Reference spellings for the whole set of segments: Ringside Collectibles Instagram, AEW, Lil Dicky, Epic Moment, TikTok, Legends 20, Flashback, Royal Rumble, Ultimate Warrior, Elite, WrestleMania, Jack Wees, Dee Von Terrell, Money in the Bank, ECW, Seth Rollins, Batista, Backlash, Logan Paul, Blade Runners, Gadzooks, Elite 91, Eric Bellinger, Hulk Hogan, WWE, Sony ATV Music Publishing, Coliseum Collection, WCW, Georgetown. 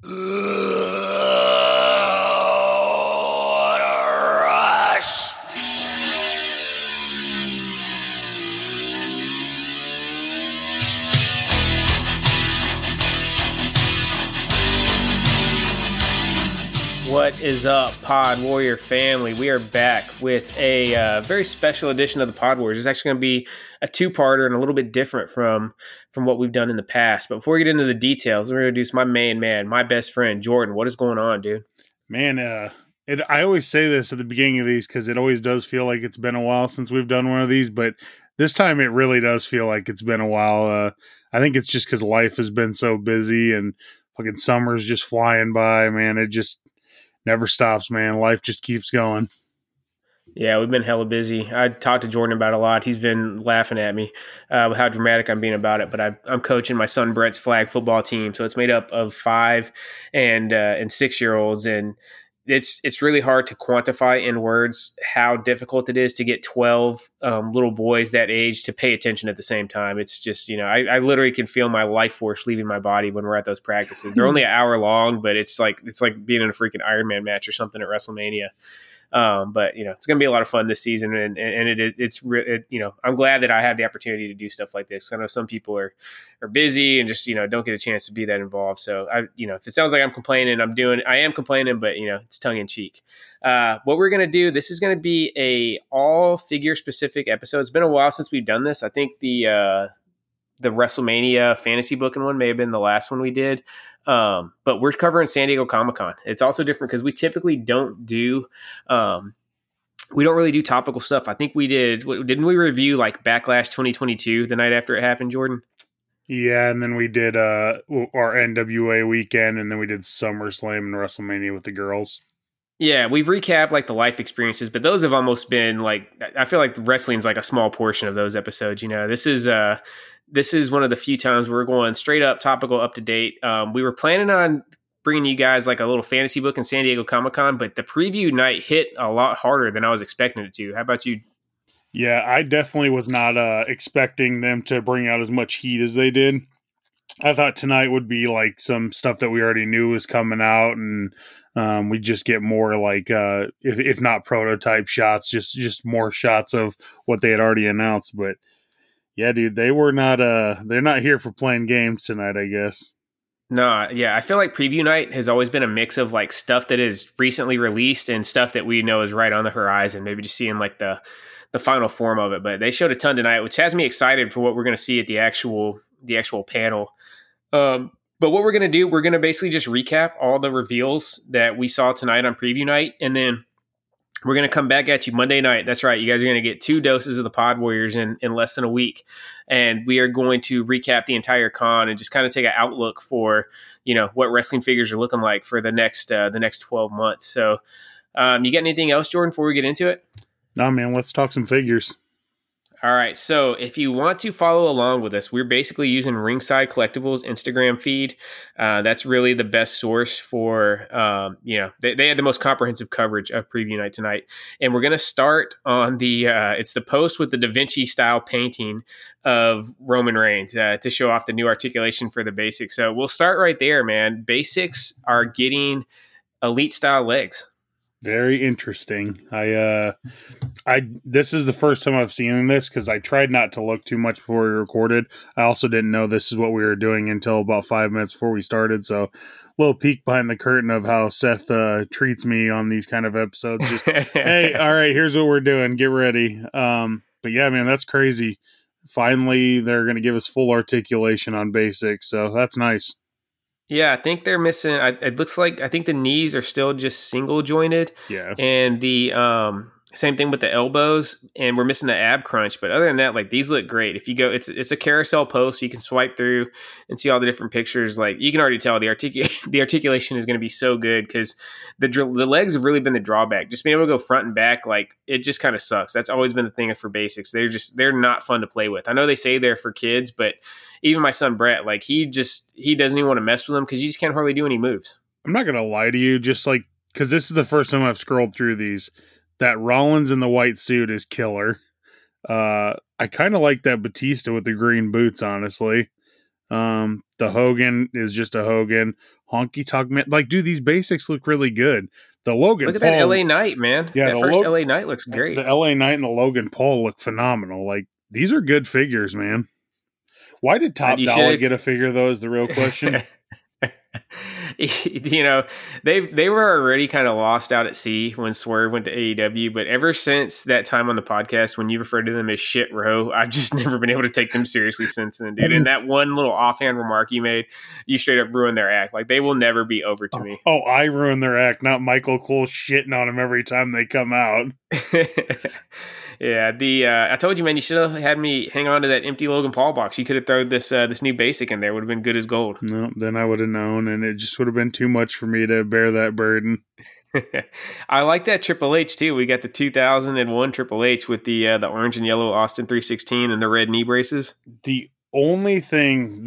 What is up, Pod Warrior family? We are back with a very special edition of the Pod Warriors. It's actually going to be a two-parter and a little bit different from what we've done in the past. But before we get into the details, let me introduce my main man, my best friend, Jordan. What is going on, dude? Man, I always say this at the beginning of these because it always does feel like it's been a while since we've done one of these. But this time it really does feel like it's been a while. I think it's just because life has been so busy and fucking summer's just flying by, man. It just never stops, man. Life just keeps going. Yeah, we've been hella busy. I talked to Jordan about it a lot. He's been laughing at me with how dramatic I'm being about it, but I'm coaching my son Brett's flag football team, so it's made up of 5 and 6-year-olds, and it's really hard to quantify in words how difficult it is to get 12 little boys that age to pay attention at the same time. It's just, you know, I literally can feel my life force leaving my body when we're at those practices. They're only an hour long, but it's like being in a freaking Iron Man match or something at WrestleMania. But you know, it's going to be a lot of fun this season, and it's you know, I'm glad that I have the opportunity to do stuff like this, because I know some people are busy and just, you know, don't get a chance to be that involved. So I, you know, if it sounds like I'm complaining, I am complaining, but you know, it's tongue in cheek. What we're going to do, this is going to be a all figure specific episode. It's been a while since we've done this. I think the WrestleMania fantasy booking one may have been the last one we did. But we're covering San Diego Comic-Con. It's also different because we typically don't do, we don't really do topical stuff. I think we didn't we review like Backlash 2022 the night after it happened, Jordan? Yeah. And then we did, our NWA weekend, and then we did SummerSlam and WrestleMania with the girls. Yeah, we've recapped like the life experiences, but those have almost been like, I feel like wrestling's like a small portion of those episodes. You know, this is one of the few times we're going straight up topical, up to date. We were planning on bringing you guys like a little fantasy book in San Diego Comic-Con, but the preview night hit a lot harder than I was expecting it to. How about you? Yeah, I definitely was not expecting them to bring out as much heat as they did. I thought tonight would be like some stuff that we already knew was coming out, and we just get more like, if not prototype shots, just more shots of what they had already announced. But yeah, dude, they were not, they're not here for playing games tonight, I guess. No, yeah, I feel like preview night has always been a mix of like stuff that is recently released and stuff that we know is right on the horizon. Maybe just seeing like the final form of it, but they showed a ton tonight, which has me excited for what we're going to see at the actual panel. But what we're going to do, we're going to basically just recap all the reveals that we saw tonight on preview night. And then we're going to come back at you Monday night. That's right. You guys are going to get 2 doses of the Pod Warriors in less than a week. And we are going to recap the entire con and just kind of take an outlook for, you know, what wrestling figures are looking like for the next 12 months. So you got anything else, Jordan, before we get into it? No, man, let's talk some figures. All right, so if you want to follow along with us, we're basically using Ringside Collectibles' Instagram feed. That's really the best source for, you know, they had the most comprehensive coverage of preview night tonight. And we're going to start on it's the post with the Da Vinci-style painting of Roman Reigns to show off the new articulation for the basics. So we'll start right there, man. Basics are getting Elite-style legs. Very interesting. I this is the first time I've seen this because I tried not to look too much before we recorded. I also didn't know this is what we were doing until about 5 minutes before we started. So a little peek behind the curtain of how Seth treats me on these kind of episodes. Just, hey, all right, here's what we're doing. Get ready. But yeah, man, that's crazy. Finally, they're going to give us full articulation on basics. So that's nice. Yeah, I think they're missing. It looks like I think the knees are still just single jointed. Yeah, and the same thing with the elbows, and we're missing the ab crunch. But other than that, like these look great. If you go, it's a carousel post, so you can swipe through and see all the different pictures. Like you can already tell the articulation is going to be so good because the legs have really been the drawback. Just being able to go front and back, like it just kind of sucks. That's always been the thing for basics. They're not fun to play with. I know they say they're for kids, but even my son Brett, like he doesn't even want to mess with them because you just can't hardly do any moves. I'm not going to lie to you, just like, because this is the first time I've scrolled through these, that Rollins in the white suit is killer. I kind of like that Batista with the green boots, honestly. The Hogan is just a Hogan. Honky Tonk Man. Like, dude, these basics look really good. The Logan Paul. Look at that LA Knight, man. Yeah, that first LA Knight looks great. The LA Knight and the Logan Paul look phenomenal. Like, these are good figures, man. Why did Top Dollar get a figure, though, is the real question. You know, they were already kind of lost out at sea when Swerve went to AEW, but ever since that time on the podcast when you referred to them as shit row, I've just never been able to take them seriously since then, dude. And that one little offhand remark you made, you straight up ruined their act. Like, they will never be over to me. Oh, I ruined their act, not Michael Cole shitting on them every time they come out. Yeah, I told you, man, you should have had me hang on to that empty Logan Paul box. You could have thrown this new basic in there. It would have been good as gold. No, then I would have known, and it just would have been too much for me to bear that burden. I like that Triple H, too. We got the 2001 Triple H with the orange and yellow Austin 316 and the red knee braces. This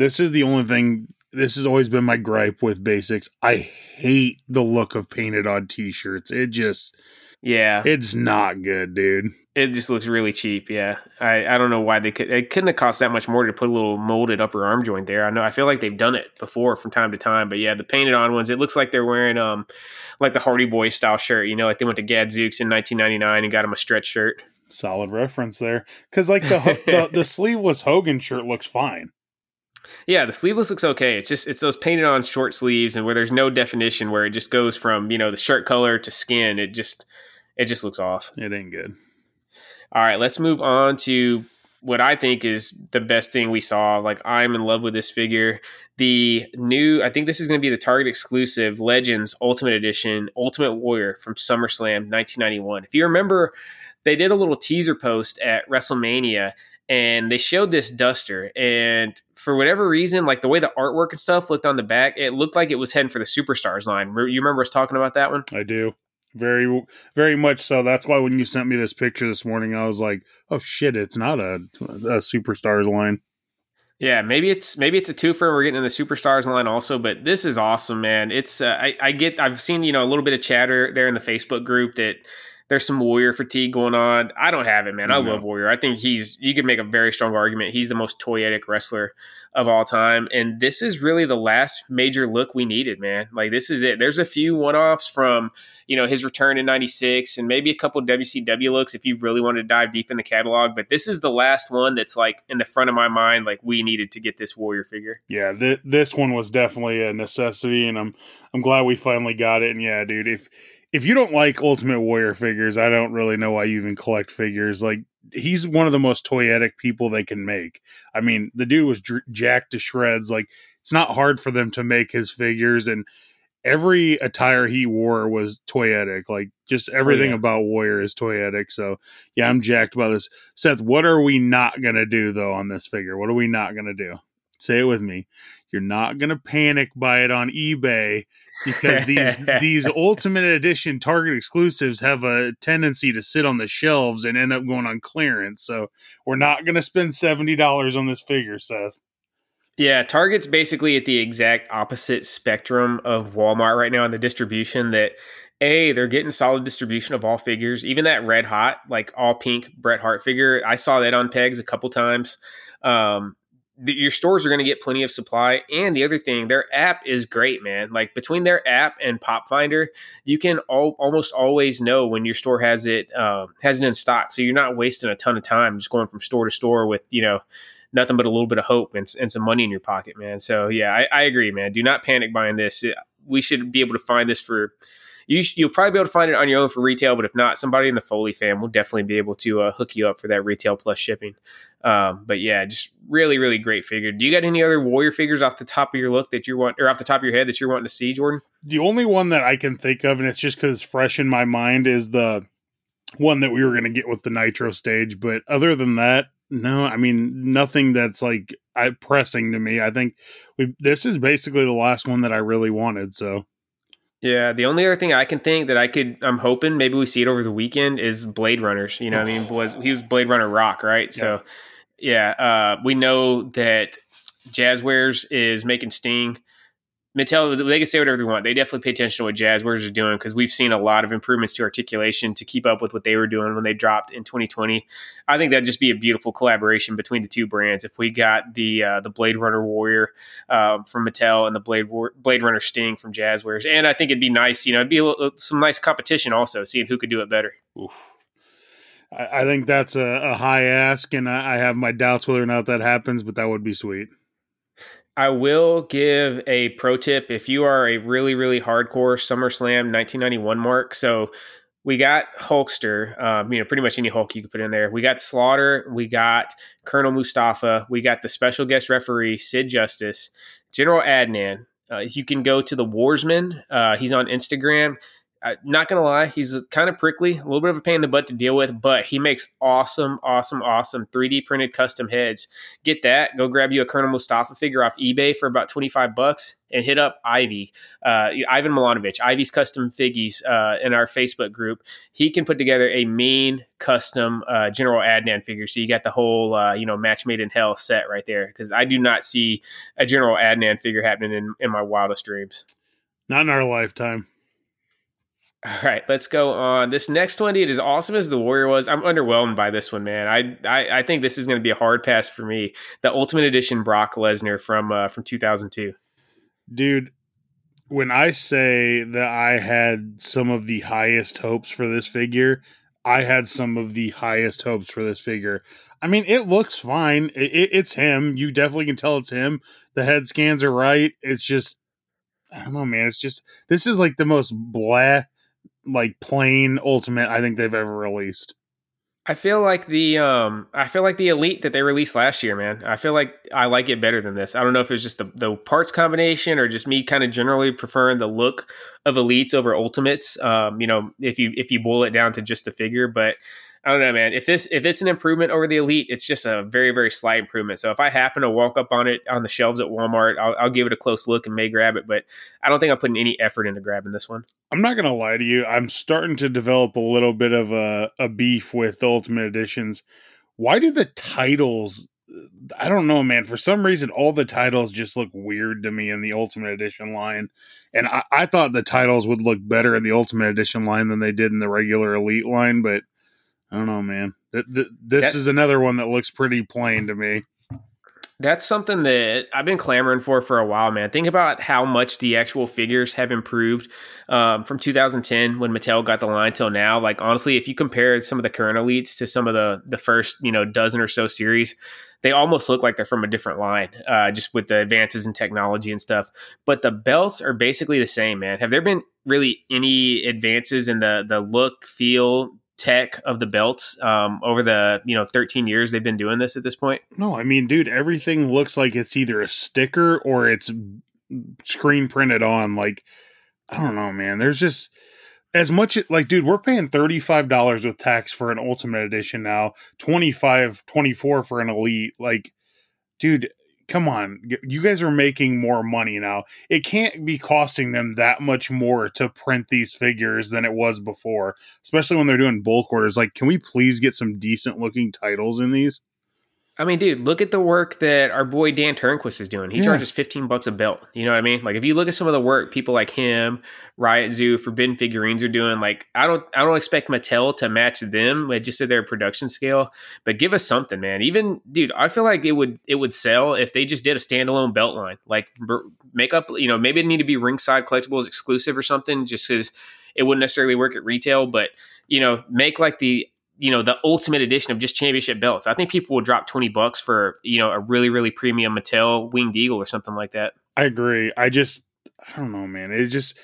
has always been my gripe with basics. I hate the look of painted on T-shirts. It just... Yeah. It's not good, dude. It just looks really cheap, yeah. I don't know why it couldn't have cost that much more to put a little molded upper arm joint there. I know, I feel like they've done it before from time to time, but yeah, the painted on ones, it looks like they're wearing like the Hardy Boys style shirt, you know, like they went to Gadzooks in 1999 and got him a stretch shirt. Solid reference there. Because like the sleeveless Hogan shirt looks fine. Yeah, the sleeveless looks okay. It's those painted on short sleeves and where there's no definition, where it just goes from, you know, the shirt color to skin. It just looks off. It ain't good. All right, let's move on to what I think is the best thing we saw. Like, I'm in love with this figure. I think this is going to be the Target exclusive Legends Ultimate Edition, Ultimate Warrior from SummerSlam 1991. If you remember, they did a little teaser post at WrestleMania, and they showed this duster, and for whatever reason, like the way the artwork and stuff looked on the back, it looked like it was heading for the Superstars line. You remember us talking about that one? I do. Very, very much so. That's why when you sent me this picture this morning, I was like, "Oh shit, it's not a Superstars line." Yeah, maybe it's a twofer. We're getting in the Superstars line also, but this is awesome, man. It's I've seen, you know, a little bit of chatter there in the Facebook group that there's some Warrior fatigue going on. I don't have it, man. I love Warrior. I think you could make a very strong argument. He's the most toyetic wrestler of all time. And this is really the last major look we needed, man. Like, this is it. There's a few one-offs from, you know, his return in 96 and maybe a couple of WCW looks if you really wanted to dive deep in the catalog. But this is the last one that's like in the front of my mind, like we needed to get this Warrior figure. Yeah, this one was definitely a necessity, and I'm glad we finally got it. And yeah, dude, If you don't like Ultimate Warrior figures, I don't really know why you even collect figures. Like, he's one of the most toyetic people they can make. I mean, the dude was jacked to shreds. Like, it's not hard for them to make his figures, and every attire he wore was toyetic. Like, just everything about Warrior is toyetic. So, yeah, I'm jacked about this. Seth, what are we not going to do, though, on this figure? What are we not going to do? Say it with me. You're not going to panic buy it on eBay, because these Ultimate Edition Target exclusives have a tendency to sit on the shelves and end up going on clearance. So we're not going to spend $70 on this figure, Seth. Yeah, Target's basically at the exact opposite spectrum of Walmart right now in the distribution that... A, they're getting solid distribution of all figures, even that red hot, like all pink Bret Hart figure. I saw that on pegs a couple times. Your stores are going to get plenty of supply. And the other thing, their app is great, man. Like, between their app and Pop Finder, you can almost always know when your store has it in stock. So you're not wasting a ton of time just going from store to store with, you know, nothing but a little bit of hope and some money in your pocket, man. So yeah, I agree, man. Do not panic buying this. We should be able to find this for... You'll probably be able to find it on your own for retail, but if not, somebody in the Foley fam will definitely be able to hook you up for that retail plus shipping. But yeah, just really, really great figure. Do you got any other Warrior figures off the top of your head that you're wanting to see, Jordan? The only one that I can think of, and it's just because it's fresh in my mind, is the one that we were going to get with the Nitro stage. But other than that, no, I mean, nothing that's like pressing to me. I think this is basically the last one that I really wanted, so... Yeah, the only other thing I can think that I'm hoping maybe we see it over the weekend is Blade Runners. You know what I mean? He was Blade Runner Rock, right? Yep. So, yeah, we know that Jazwares is making Sting Mattel, they can say whatever they want. They definitely pay attention to what Jazwares is doing, because we've seen a lot of improvements to articulation to keep up with what they were doing when they dropped in 2020. I think that'd just be a beautiful collaboration between the two brands. If we got the Blade Runner Warrior from Mattel and the Blade Runner Sting from Jazwares, and I think it'd be nice. You know, it'd be some nice competition also, seeing who could do it better. Oof. I think that's a high ask, and I have my doubts whether or not that happens, but that would be sweet. I will give a pro tip. If you are a really, really hardcore SummerSlam 1991 mark, so we got Hulkster, pretty much any Hulk you could put in there. We got Slaughter. We got Colonel Mustafa. We got the special guest referee, Sid Justice, General Adnan. You can go to the Warsman. He's on Instagram. Not going to lie, he's kind of prickly, a little bit of a pain in the butt to deal with, but he makes awesome 3D printed custom heads. Get that. Go grab you a Colonel Mustafa figure off eBay for about $25 and hit up Ivy, Ivan Milanovic, Ivy's Custom Figgies in our Facebook group. He can put together a mean custom General Adnan figure. So you got the whole, match made in hell set right there, because I do not see a General Adnan figure happening in my wildest dreams. Not in our lifetime. All right, let's go on. This next one, dude, as awesome as the Warrior was, I'm underwhelmed by this one, man. I think this is going to be a hard pass for me. The Ultimate Edition Brock Lesnar from 2002. Dude, when I say that I had some of the highest hopes for this figure, I mean, it looks fine. It's him. You definitely can tell it's him. The head scans are right. It's just, I don't know, man. It's just, this is like the most blah, like plain Ultimate I think they've ever released. I feel like the Elite that they released last year, man. I feel like I like it better than this. I don't know if it's just the parts combination or just me kind of generally preferring the look of Elites over Ultimates. If you boil it down to just the figure, but I don't know, man. If it's an improvement over the Elite, it's just a very, very slight improvement. So if I happen to walk up on it on the shelves at Walmart, I'll give it a close look and may grab it. But I don't think I'm putting any effort into grabbing this one. I'm not going to lie to you. I'm starting to develop a little bit of a beef with the Ultimate Editions. Why do the titles... I don't know, man. For some reason, all the titles just look weird to me in the Ultimate Edition line. And I thought the titles would look better in the Ultimate Edition line than they did in the regular Elite line, but... I don't know, man. This is another one that looks pretty plain to me. That's something that I've been clamoring for a while, man. Think about how much the actual figures have improved from 2010 when Mattel got the line till now. Like, honestly, if you compare some of the current Elites to some of the first, dozen or so series, they almost look like they're from a different line, just with the advances in technology and stuff. But the belts are basically the same, man. Have there been really any advances in the look, feel, tech of the belts over the 13 years they've been doing this at this point? No, I mean, dude, everything looks like it's either a sticker or it's screen printed on. Like, I don't know, man. There's just as much like, dude, we're paying $35 with tax for an Ultimate Edition now, $24 for an Elite. Like, dude, come on. You guys are making more money now. It can't be costing them that much more to print these figures than it was before, especially when they're doing bulk orders. Like, can we please get some decent looking titles in these? I mean, dude, look at the work that our boy Dan Turnquist is doing. He charges $15 a belt. You know what I mean? Like, if you look at some of the work people like him, Riot Zoo, Forbidden Figurines are doing, like, I don't expect Mattel to match them just at their production scale, but give us something, man. Even, dude, I feel like it would sell if they just did a standalone belt line. Like, make up, maybe it need to be Ringside Collectibles exclusive or something, just because it wouldn't necessarily work at retail, but make like the Ultimate Edition of just championship belts. I think people will drop $20 for, a really, really premium Mattel Winged Eagle or something like that. I agree. I don't know, man. It just,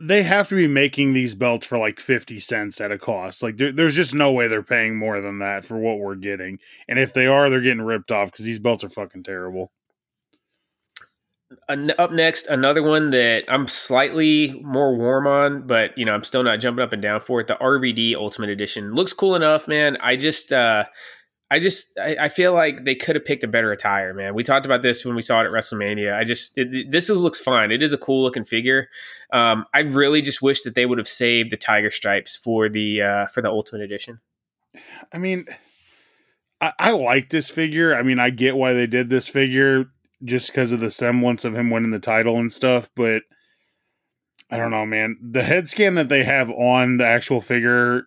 they have to be making these belts for like 50 cents at a cost. Like, there's just no way they're paying more than that for what we're getting. And if they are, they're getting ripped off, because these belts are fucking terrible. Up next, another one that I'm slightly more warm on, but I'm still not jumping up and down for it. The RVD Ultimate Edition looks cool enough, man. I feel like they could have picked a better attire, man. We talked about this when we saw it at WrestleMania. Looks fine. It is a cool looking figure. I really just wish that they would have saved the tiger stripes for the Ultimate Edition. I mean, I like this figure. I mean, I get why they did this figure. just because of the semblance of him winning the title and stuff, but I don't know, man. The head scan that they have on the actual figure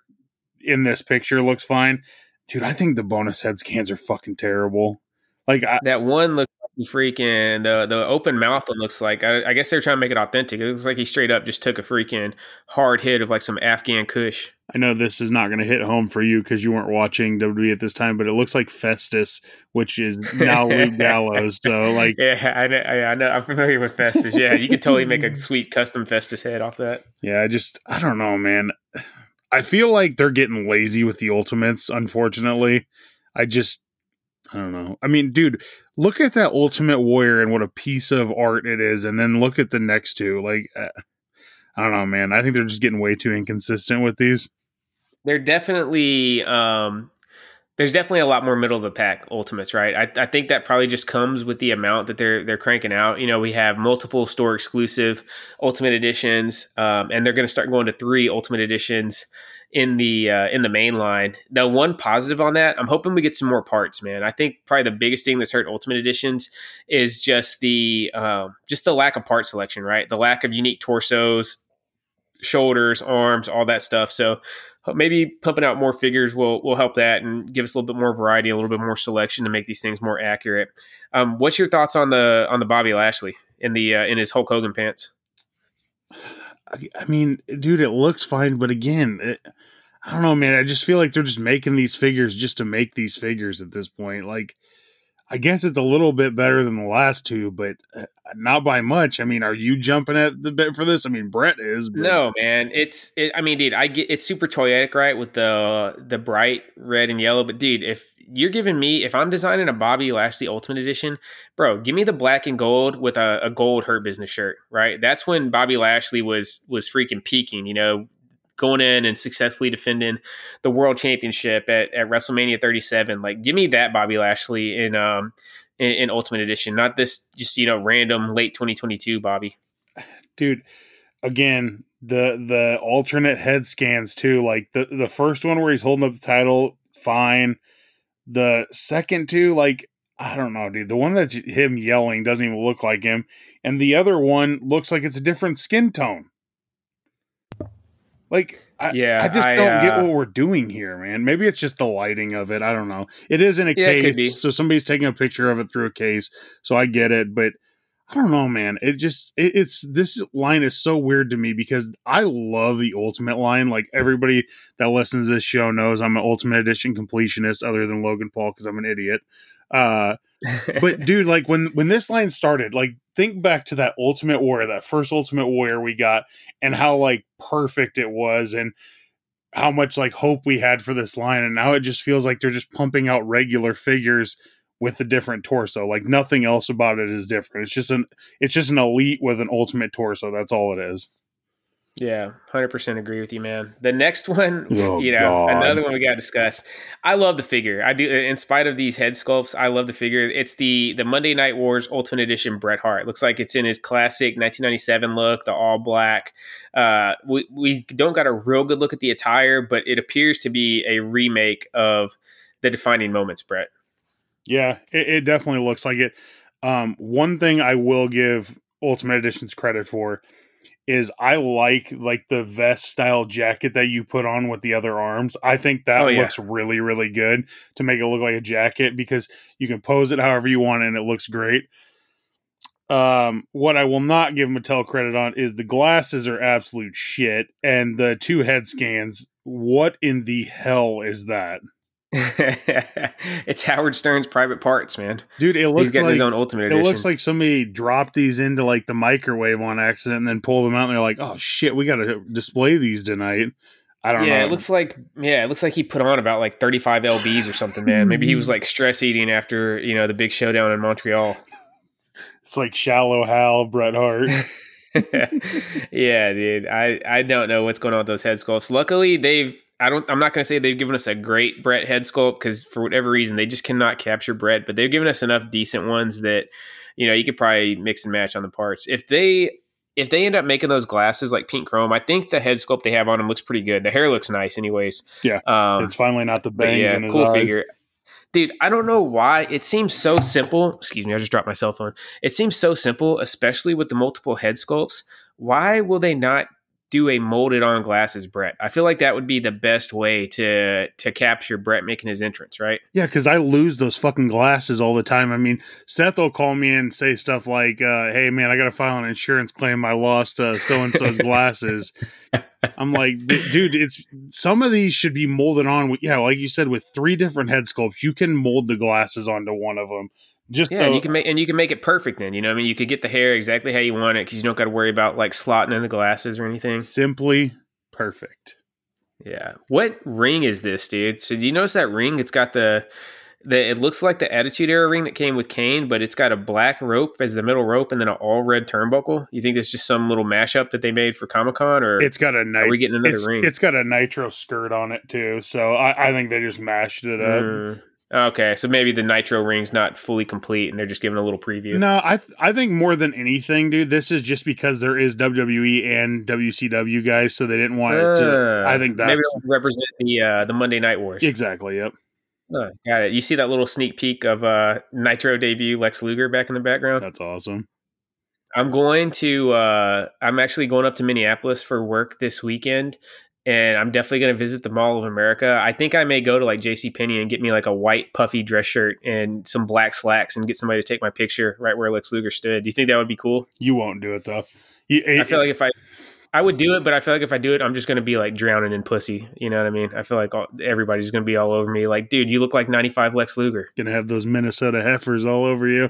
in this picture looks fine. Dude, I think the bonus head scans are fucking terrible. Like that one looks freaking, the open mouth one looks like, I guess they're trying to make it authentic. It looks like he straight up just took a freaking hard hit of like some Afghan Kush. I know this is not going to hit home for you because you weren't watching WWE at this time, but it looks like Festus, which is now Luke Gallows. So like, yeah, I know, I'm familiar with Festus. Yeah, you could totally make a sweet custom Festus head off that. Yeah, I don't know, man. I feel like they're getting lazy with the Ultimates, unfortunately. I don't know. I mean, dude, look at that Ultimate Warrior and what a piece of art it is. And then look at the next two. Like, I don't know, man. I think they're just getting way too inconsistent with these. They're definitely, there's definitely a lot more middle of the pack Ultimates, right? I think that probably just comes with the amount that they're cranking out. You know, we have multiple store exclusive Ultimate Editions, and they're going to start going to 3 Ultimate Editions in the main line. The one positive on that, I'm hoping we get some more parts, man. I think probably the biggest thing that's hurt Ultimate Editions is just the lack of part selection, right? The lack of unique torsos, shoulders, arms, all that stuff. So maybe pumping out more figures will help that and give us a little bit more variety, a little bit more selection to make these things more accurate. What's your thoughts on the Bobby Lashley in his Hulk Hogan pants? I mean, dude, it looks fine, but again, I don't know, man. I just feel like they're just making these figures just to make these figures at this point. Like, I guess it's a little bit better than the last two, but not by much. I mean, are you jumping at the bit for this? I mean, Brett is. But... No, man. I mean, dude, I get it's super toyetic, right, with the bright red and yellow. But, dude, if I'm designing a Bobby Lashley Ultimate Edition, bro, give me the black and gold with a gold Hurt Business shirt, right? That's when Bobby Lashley was freaking peaking, you know, going in and successfully defending the world championship at WrestleMania 37. Like, give me that Bobby Lashley in Ultimate Edition, not this just, you know, random late 2022 Bobby. Dude, again, the alternate head scans too. Like the first one where he's holding up the title, fine. The second two, like, I don't know, dude. The one that's him yelling doesn't even look like him. And the other one looks like it's a different skin tone. Like, I don't get what we're doing here, man. Maybe it's just the lighting of it. I don't know. It is in a case, so somebody's taking a picture of it through a case, so I get it. But I don't know, man. It's this line is so weird to me because I love the Ultimate line. Like, everybody that listens to this show knows I'm an Ultimate Edition completionist other than Logan Paul because I'm an idiot. But, dude, like, when this line started, like, think back to that Ultimate Warrior, that first Ultimate Warrior we got, and how, like, perfect it was and how much, like, hope we had for this line. And now it just feels like they're just pumping out regular figures with a different torso. Like, nothing else about it is different. It's just an elite with an ultimate torso. That's all it is. Yeah, 100% agree with you, man. The next one, another one we got to discuss. I love the figure. I do, in spite of these head sculpts, I love the figure. It's the Monday Night Wars Ultimate Edition Bret Hart. It looks like it's in his classic 1997 look, the all black. We don't got a real good look at the attire, but it appears to be a remake of the Defining Moments, Bret. Yeah, it definitely looks like it. One thing I will give Ultimate Editions credit for is I like the vest style jacket that you put on with the other arms. I think that looks really, really good to make it look like a jacket because you can pose it however you want and it looks great. What I will not give Mattel credit on is the glasses are absolute shit. And the 2 head scans. What in the hell is that? It's Howard Stern's private parts, man. Dude, it looks like his own Ultimate Edition. It looks like somebody dropped these into like the microwave on accident and then pulled them out and they're like, oh shit, we gotta display these tonight. I don't know. It looks like he put on about like 35 lbs or something, man. Maybe he was like stress eating after, you know, the big showdown in Montreal. It's like Shallow Hal Bret Hart. Yeah, dude. I don't know what's going on with those head sculpts. Luckily I'm not going to say they've given us a great Brett head sculpt because for whatever reason, they just cannot capture Brett, but they've given us enough decent ones that, you know, you could probably mix and match on the parts. If they end up making those glasses like pink chrome, I think the head sculpt they have on them looks pretty good. The hair looks nice anyways. Yeah. It's finally not the bangs in his eyes. Cool figure. Dude, I don't know why. It seems so simple. Excuse me, I just dropped my cell phone. It seems so simple, especially with the multiple head sculpts. Why will they not do a molded on glasses Brett? I feel like that would be the best way to capture Brett making his entrance, right? Yeah, because I lose those fucking glasses all the time. I mean, Seth will call me and say stuff like, hey, man, I got to file an insurance claim. I lost so-and-so's glasses. I'm like, dude, it's some of these should be molded on. Yeah, like you said, with three different head sculpts, you can mold the glasses onto one of them. And you can make it perfect then, you know what I mean? You could get the hair exactly how you want it because you don't got to worry about like slotting in the glasses or anything. Simply perfect. Yeah. What ring is this, dude? So do you notice that ring? It's got the it looks like the Attitude Era ring that came with Kane, but it's got a black rope as the middle rope and then an all red turnbuckle. You think it's just some little mashup that they made for Comic-Con, or it's got a are we getting another ring? It's got a Nitro skirt on it too, so I think they just mashed it up. Okay, so maybe the Nitro ring's not fully complete, and they're just giving a little preview. No, I think more than anything, dude, this is just because there is WWE and WCW guys, so they didn't want it to. I think that's maybe it'll represent the Monday Night Wars. Exactly. Yep. Got it. You see that little sneak peek of Nitro debut Lex Luger back in the background? That's awesome. I'm actually going up to Minneapolis for work this weekend. And I'm definitely going to visit the Mall of America. I think I may go to like JCPenney and get me like a white puffy dress shirt and some black slacks and get somebody to take my picture right where Lex Luger stood. Do you think that would be cool? You won't do it though. I feel like if I would do it, but I feel like if I do it, I'm just going to be like drowning in pussy. You know what I mean? I feel like everybody's going to be all over me. Like, dude, you look like 95 Lex Luger. Going to have those Minnesota heifers all over you.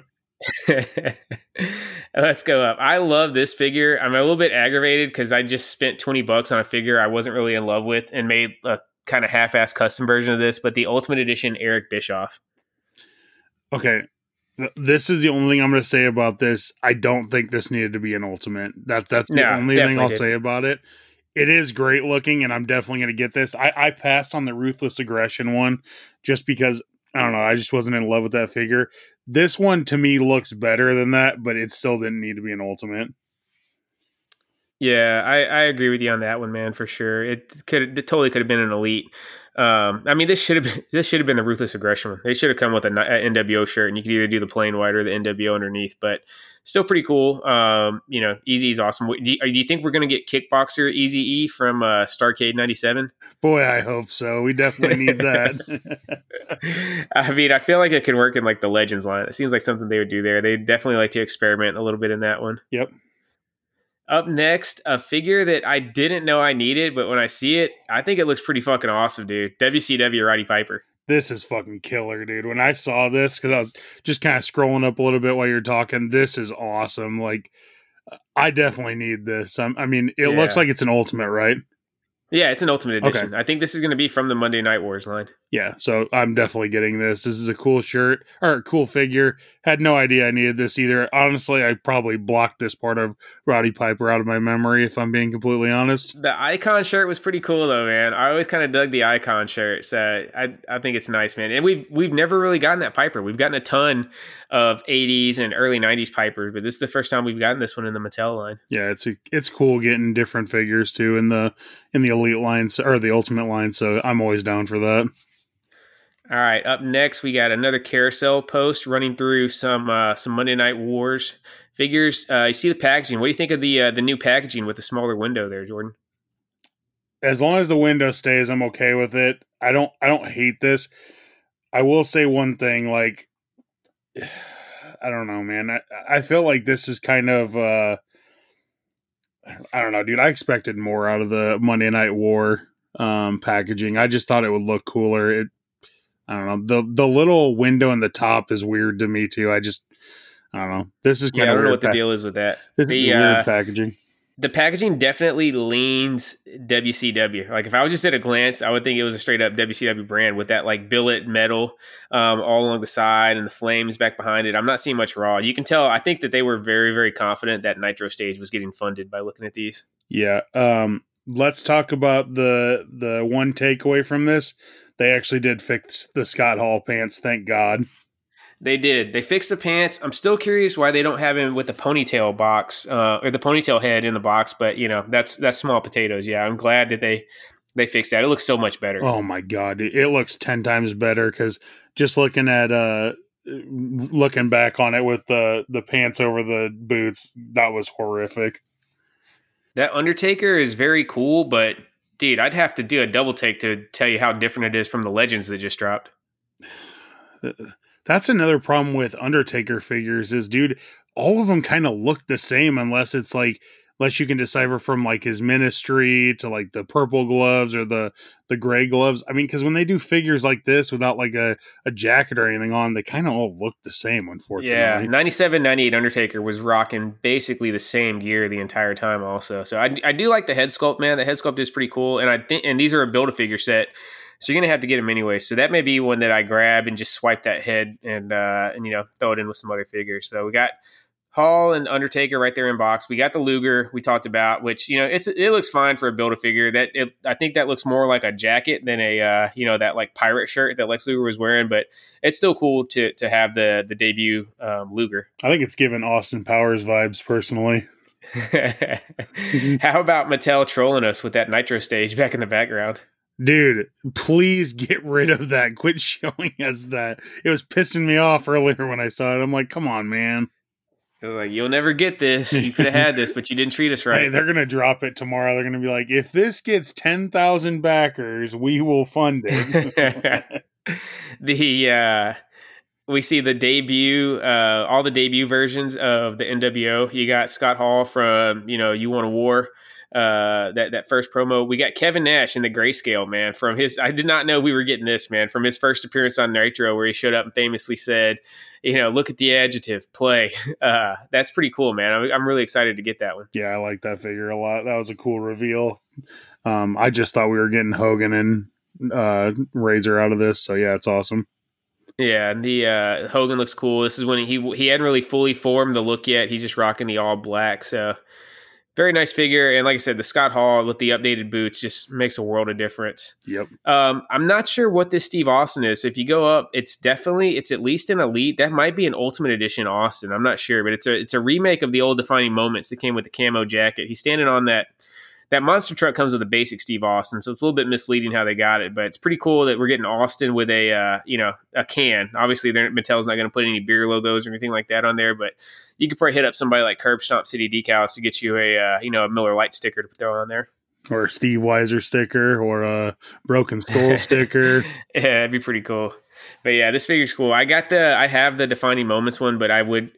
Let's go up. I love this figure. I'm a little bit aggravated because I just spent $20 on a figure I wasn't really in love with and made a kind of half-assed custom version of this, but the Ultimate Edition Eric Bischoff. Okay. This is the only thing I'm going to say about this. I don't think this needed to be an Ultimate. That's the only thing I'll say about it. It is great looking, and I'm definitely going to get this. I passed on the Ruthless Aggression one just because, I don't know, I just wasn't in love with that figure. This one, to me, looks better than that, but it still didn't need to be an Ultimate. Yeah, I agree with you on that one, man, for sure. It totally could have been an Elite. I mean, this should have been the Ruthless Aggression one. They should have come with an NWO shirt, and you could either do the plain white or the NWO underneath, but still pretty cool. You know, Easy is awesome. Do you think we're going to get Kickboxer Eazy-E from Starrcade 97? Boy, I hope so. We definitely need that. I mean, I feel like it could work in like the Legends line. It seems like something they would do there. They definitely like to experiment a little bit in that one. Yep. Up next, a figure that I didn't know I needed, but when I see it, I think it looks pretty fucking awesome, dude. WCW Roddy Piper. This is fucking killer, dude. When I saw this, because I was just kind of scrolling up a little bit while you're talking, this is awesome. Like, I definitely need this. I mean, it looks like it's an Ultimate, right? Yeah, it's an Ultimate Edition. Okay. I think this is going to be from the Monday Night Wars line. Yeah, so I'm definitely getting this. This is a cool shirt, or a cool figure. Had no idea I needed this either. Honestly, I probably blocked this part of Roddy Piper out of my memory, if I'm being completely honest. The Icon shirt was pretty cool, though, man. I always kind of dug the Icon shirt, so I think it's nice, man. And we've never really gotten that Piper. We've gotten a ton of 80s and early 90s Piper, but this is the first time we've gotten this one in the Mattel line. Yeah, it's cool getting different figures, too, in the Elite lines or the Ultimate line, so I'm always down for that. All right, up next we got another carousel post running through some Monday Night Wars figures. You see the packaging. What do you think of the new packaging with the smaller window there, Jordan? As long as the window stays, I'm okay with it. I don't hate this. I will say one thing, like, I don't know, man. I feel like this is kind of I don't know, dude. I expected more out of the Monday Night War packaging. I just thought it would look cooler. I don't know. The little window in the top is weird to me too. I don't know. This is kind of weird. I don't know what the deal is with that. This is weird packaging. The packaging definitely leans WCW. Like if I was just at a glance, I would think it was a straight up WCW brand with that like billet metal all along the side and the flames back behind it. I'm not seeing much Raw. You can tell, I think that they were very, very confident that Nitro stage was getting funded by looking at these. Yeah. Let's talk about the one takeaway from this. They actually did fix the Scott Hall pants. Thank God. They did. They fixed the pants. I'm still curious why they don't have him with the ponytail box or the ponytail head in the box. But, you know, that's small potatoes. Yeah, I'm glad that they They fixed that. It looks so much better. Oh my God. It looks 10 times better. Cause just looking at, looking back on it with the pants over the boots, that was horrific. That Undertaker is very cool, but dude, I'd have to do a double take to tell you how different it is from the Legends that just dropped. That's another problem with Undertaker figures is, dude, all of them kind of look the same unless it's like, unless you can decipher from like his ministry to like the purple gloves or the gray gloves. I mean, because when they do figures like this without like a jacket or anything on, they kind of all look the same, unfortunately. Yeah, 97, 98 Undertaker was rocking basically the same gear the entire time also. So I do like the head sculpt, man. The head sculpt is pretty cool. And I think, and these are a Build-A-Figure set. So you're going to have to get them anyway. So that may be one that I grab and just swipe that head and you know, throw it in with some other figures. So we got Hall and Undertaker right there in box. We got the Luger we talked about, which, you know, it looks fine for a Build-A-Figure. I think that looks more like a jacket than a, you know, that like pirate shirt that Lex Luger was wearing. But it's still cool to have the debut Luger. I think it's giving Austin Powers vibes personally. How about Mattel trolling us with that Nitro stage back in the background? Dude, please get rid of that. Quit showing us that. It was pissing me off earlier when I saw it. I'm like, come on, man. Like, you'll never get this. You could have had this, but you didn't treat us right. Hey, they're going to drop it tomorrow. They're going to be like, if this gets 10,000 backers, we will fund it. We see the debut, all the debut versions of the NWO. You got Scott Hall from, you know, You Want a War. That first promo. We got Kevin Nash in the grayscale, man, from his, I did not know we were getting this, man, from his first appearance on Nitro, where he showed up and famously said, you know, look at the adjective play. That's pretty cool, man. I'm really excited to get that one. Yeah, I like that figure a lot. That was a cool reveal. I just thought we were getting Hogan and Razor out of this, so yeah, it's awesome. Yeah, the Hogan looks cool. This is when he hadn't really fully formed the look yet. He's just rocking the all black, so very nice figure. And like I said, the Scott Hall with the updated boots just makes a world of difference. Yep. I'm not sure what this Steve Austin is. If you go up, it's at least an Elite. That might be an Ultimate Edition Austin. I'm not sure, but it's a remake of the old Defining Moments that came with the camo jacket. He's standing on that monster truck comes with a basic Steve Austin. So it's a little bit misleading how they got it, but it's pretty cool that we're getting Austin with a, you know, a can. Obviously Mattel's not going to put any beer logos or anything like that on there, but you could probably hit up somebody like Curb Stomp City Decals to get you a, you know, a Miller Lite sticker to throw on there. Or a Steve Weiser sticker or a Broken Skull sticker. Yeah, that'd be pretty cool. But yeah, this figure's cool. I have the Defining Moments one, but I would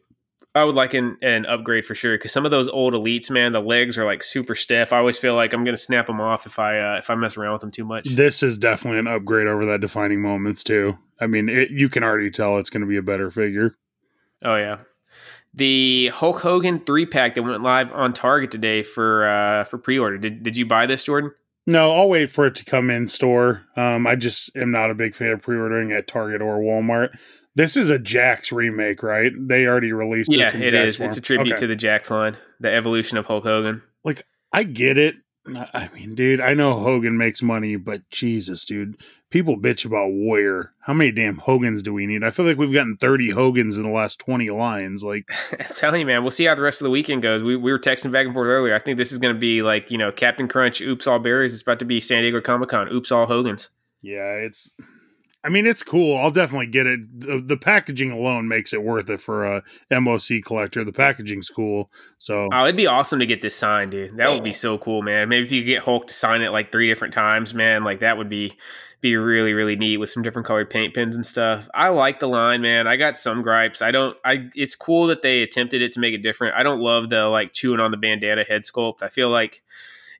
like an upgrade for sure, because some of those old Elites, man, the legs are like super stiff. I always feel like I'm going to snap them off if I mess around with them too much. This is definitely an upgrade over that Defining Moments too. I mean, you can already tell it's going to be a better figure. Oh yeah. The Hulk Hogan 3-pack that went live on Target today for pre-order. Did you buy this, Jordan? No, I'll wait for it to come in store. I just am not a big fan of pre-ordering at Target or Walmart. This is a Jax remake, right? They already released this. Yeah, it Jax is. Form. It's a tribute to the Jax line, the evolution of Hulk Hogan. Like, I get it. I mean, dude, I know Hogan makes money, but Jesus, dude. People bitch about Warrior. How many damn Hogans do we need? I feel like we've gotten 30 Hogans in the last 20 lines. Like, I'm telling you, man, we'll see how the rest of the weekend goes. We were texting back and forth earlier. I think this is going to be like, you know, Captain Crunch, Oops All Berries. It's about to be San Diego Comic-Con, Oops All Hogans. Yeah, it's cool. I'll definitely get it. The packaging alone makes it worth it for a MOC collector. The packaging's cool. So, oh, it'd be awesome to get this signed, dude. That would be so cool, man. Maybe if you could get Hulk to sign it like 3 different times, man, like that would be really, really neat with some different colored paint pens and stuff. I like the line, man. I got some gripes. It's cool that they attempted it to make it different. I don't love the like chewing on the bandana head sculpt. I feel like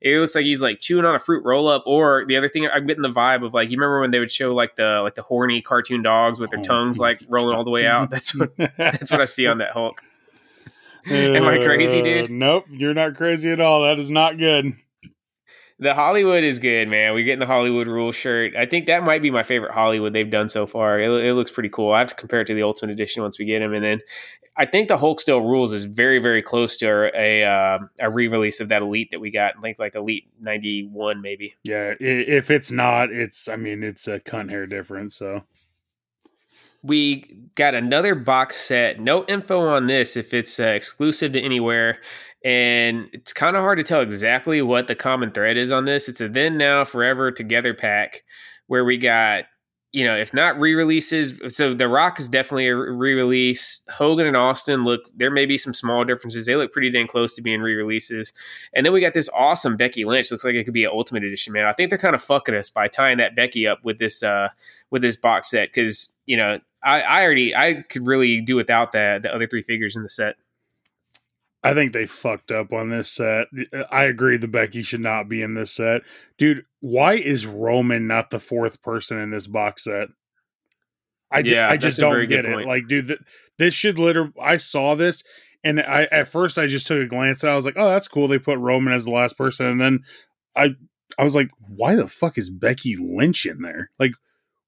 it looks like he's like chewing on a fruit roll up, or the other thing I'm getting the vibe of, like, you remember when they would show like the horny cartoon dogs with their tongues like rolling all the way out? That's what I see on that Hulk. Am I crazy, dude? Nope, you're not crazy at all. That is not good. The Hollywood is good, man. We're getting the Hollywood Rule shirt. I think that might be my favorite Hollywood they've done so far. It looks pretty cool. I have to compare it to the Ultimate Edition once we get him. And then I think the Hulk Still Rules is very, very close to a re-release of that Elite that we got. I think like Elite 91, maybe. Yeah, if it's not, it's a cunt hair difference, so. We got another box set. No info on this if it's exclusive to anywhere. And it's kind of hard to tell exactly what the common thread is on this. It's a then, now, forever together pack where we got, you know, if not re-releases, so The Rock is definitely a re-release. Hogan and Austin, look, there may be some small differences. They look pretty dang close to being re-releases. And then we got this awesome Becky Lynch. Looks like it could be an Ultimate Edition, man. I think they're kind of fucking us by tying that Becky up with this box set because, you know, I could really do without that, the other three figures in the set. I think they fucked up on this set. I agree that Becky should not be in this set. Dude, why is Roman not the fourth person in this box set? I just don't get it. Like, dude, this should literally... I saw this, and at first I just took a glance, and I was like, oh, that's cool. They put Roman as the last person, and then I was like, why the fuck is Becky Lynch in there? Like,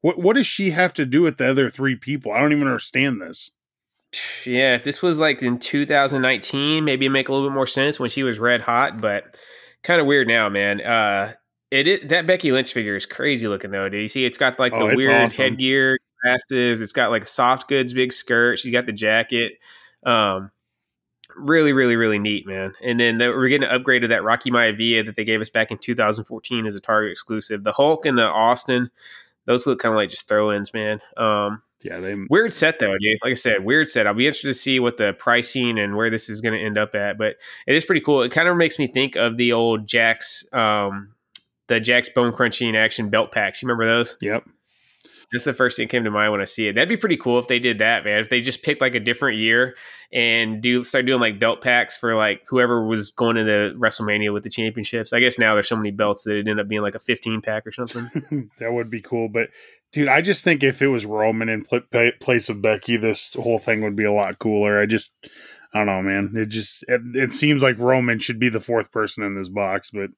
what does she have to do with the other three people? I don't even understand this. Yeah, if this was like in 2019, maybe it'd make a little bit more sense when she was red hot, but kind of weird now, man. That Becky Lynch figure is crazy looking, though. Do you see? It's got like the weird headgear, glasses. It's got like soft goods, big skirt. She's got the jacket. Really, really, really neat, man. And then we're getting an upgrade of that Rocky Maivia that they gave us back in 2014 as a Target exclusive. The Hulk and the Austin, those look kind of like just throw-ins, man. Yeah, weird set though, dude. Like I said, weird set. I'll be interested to see what the pricing and where this is going to end up at, but it is pretty cool. It kind of makes me think of the old Jax, the Jax Bone Crunching Action belt packs. You remember those? Yep. That's the first thing that came to mind when I see it. That'd be pretty cool if they did that, man. If they just picked like a different year and start doing like belt packs for like whoever was going into WrestleMania with the championships. I guess now there's so many belts that it ended up being like a 15 pack or something. That would be cool. But dude, I just think if it was Roman in place of Becky, this whole thing would be a lot cooler. I don't know, man. It seems like Roman should be the fourth person in this box, but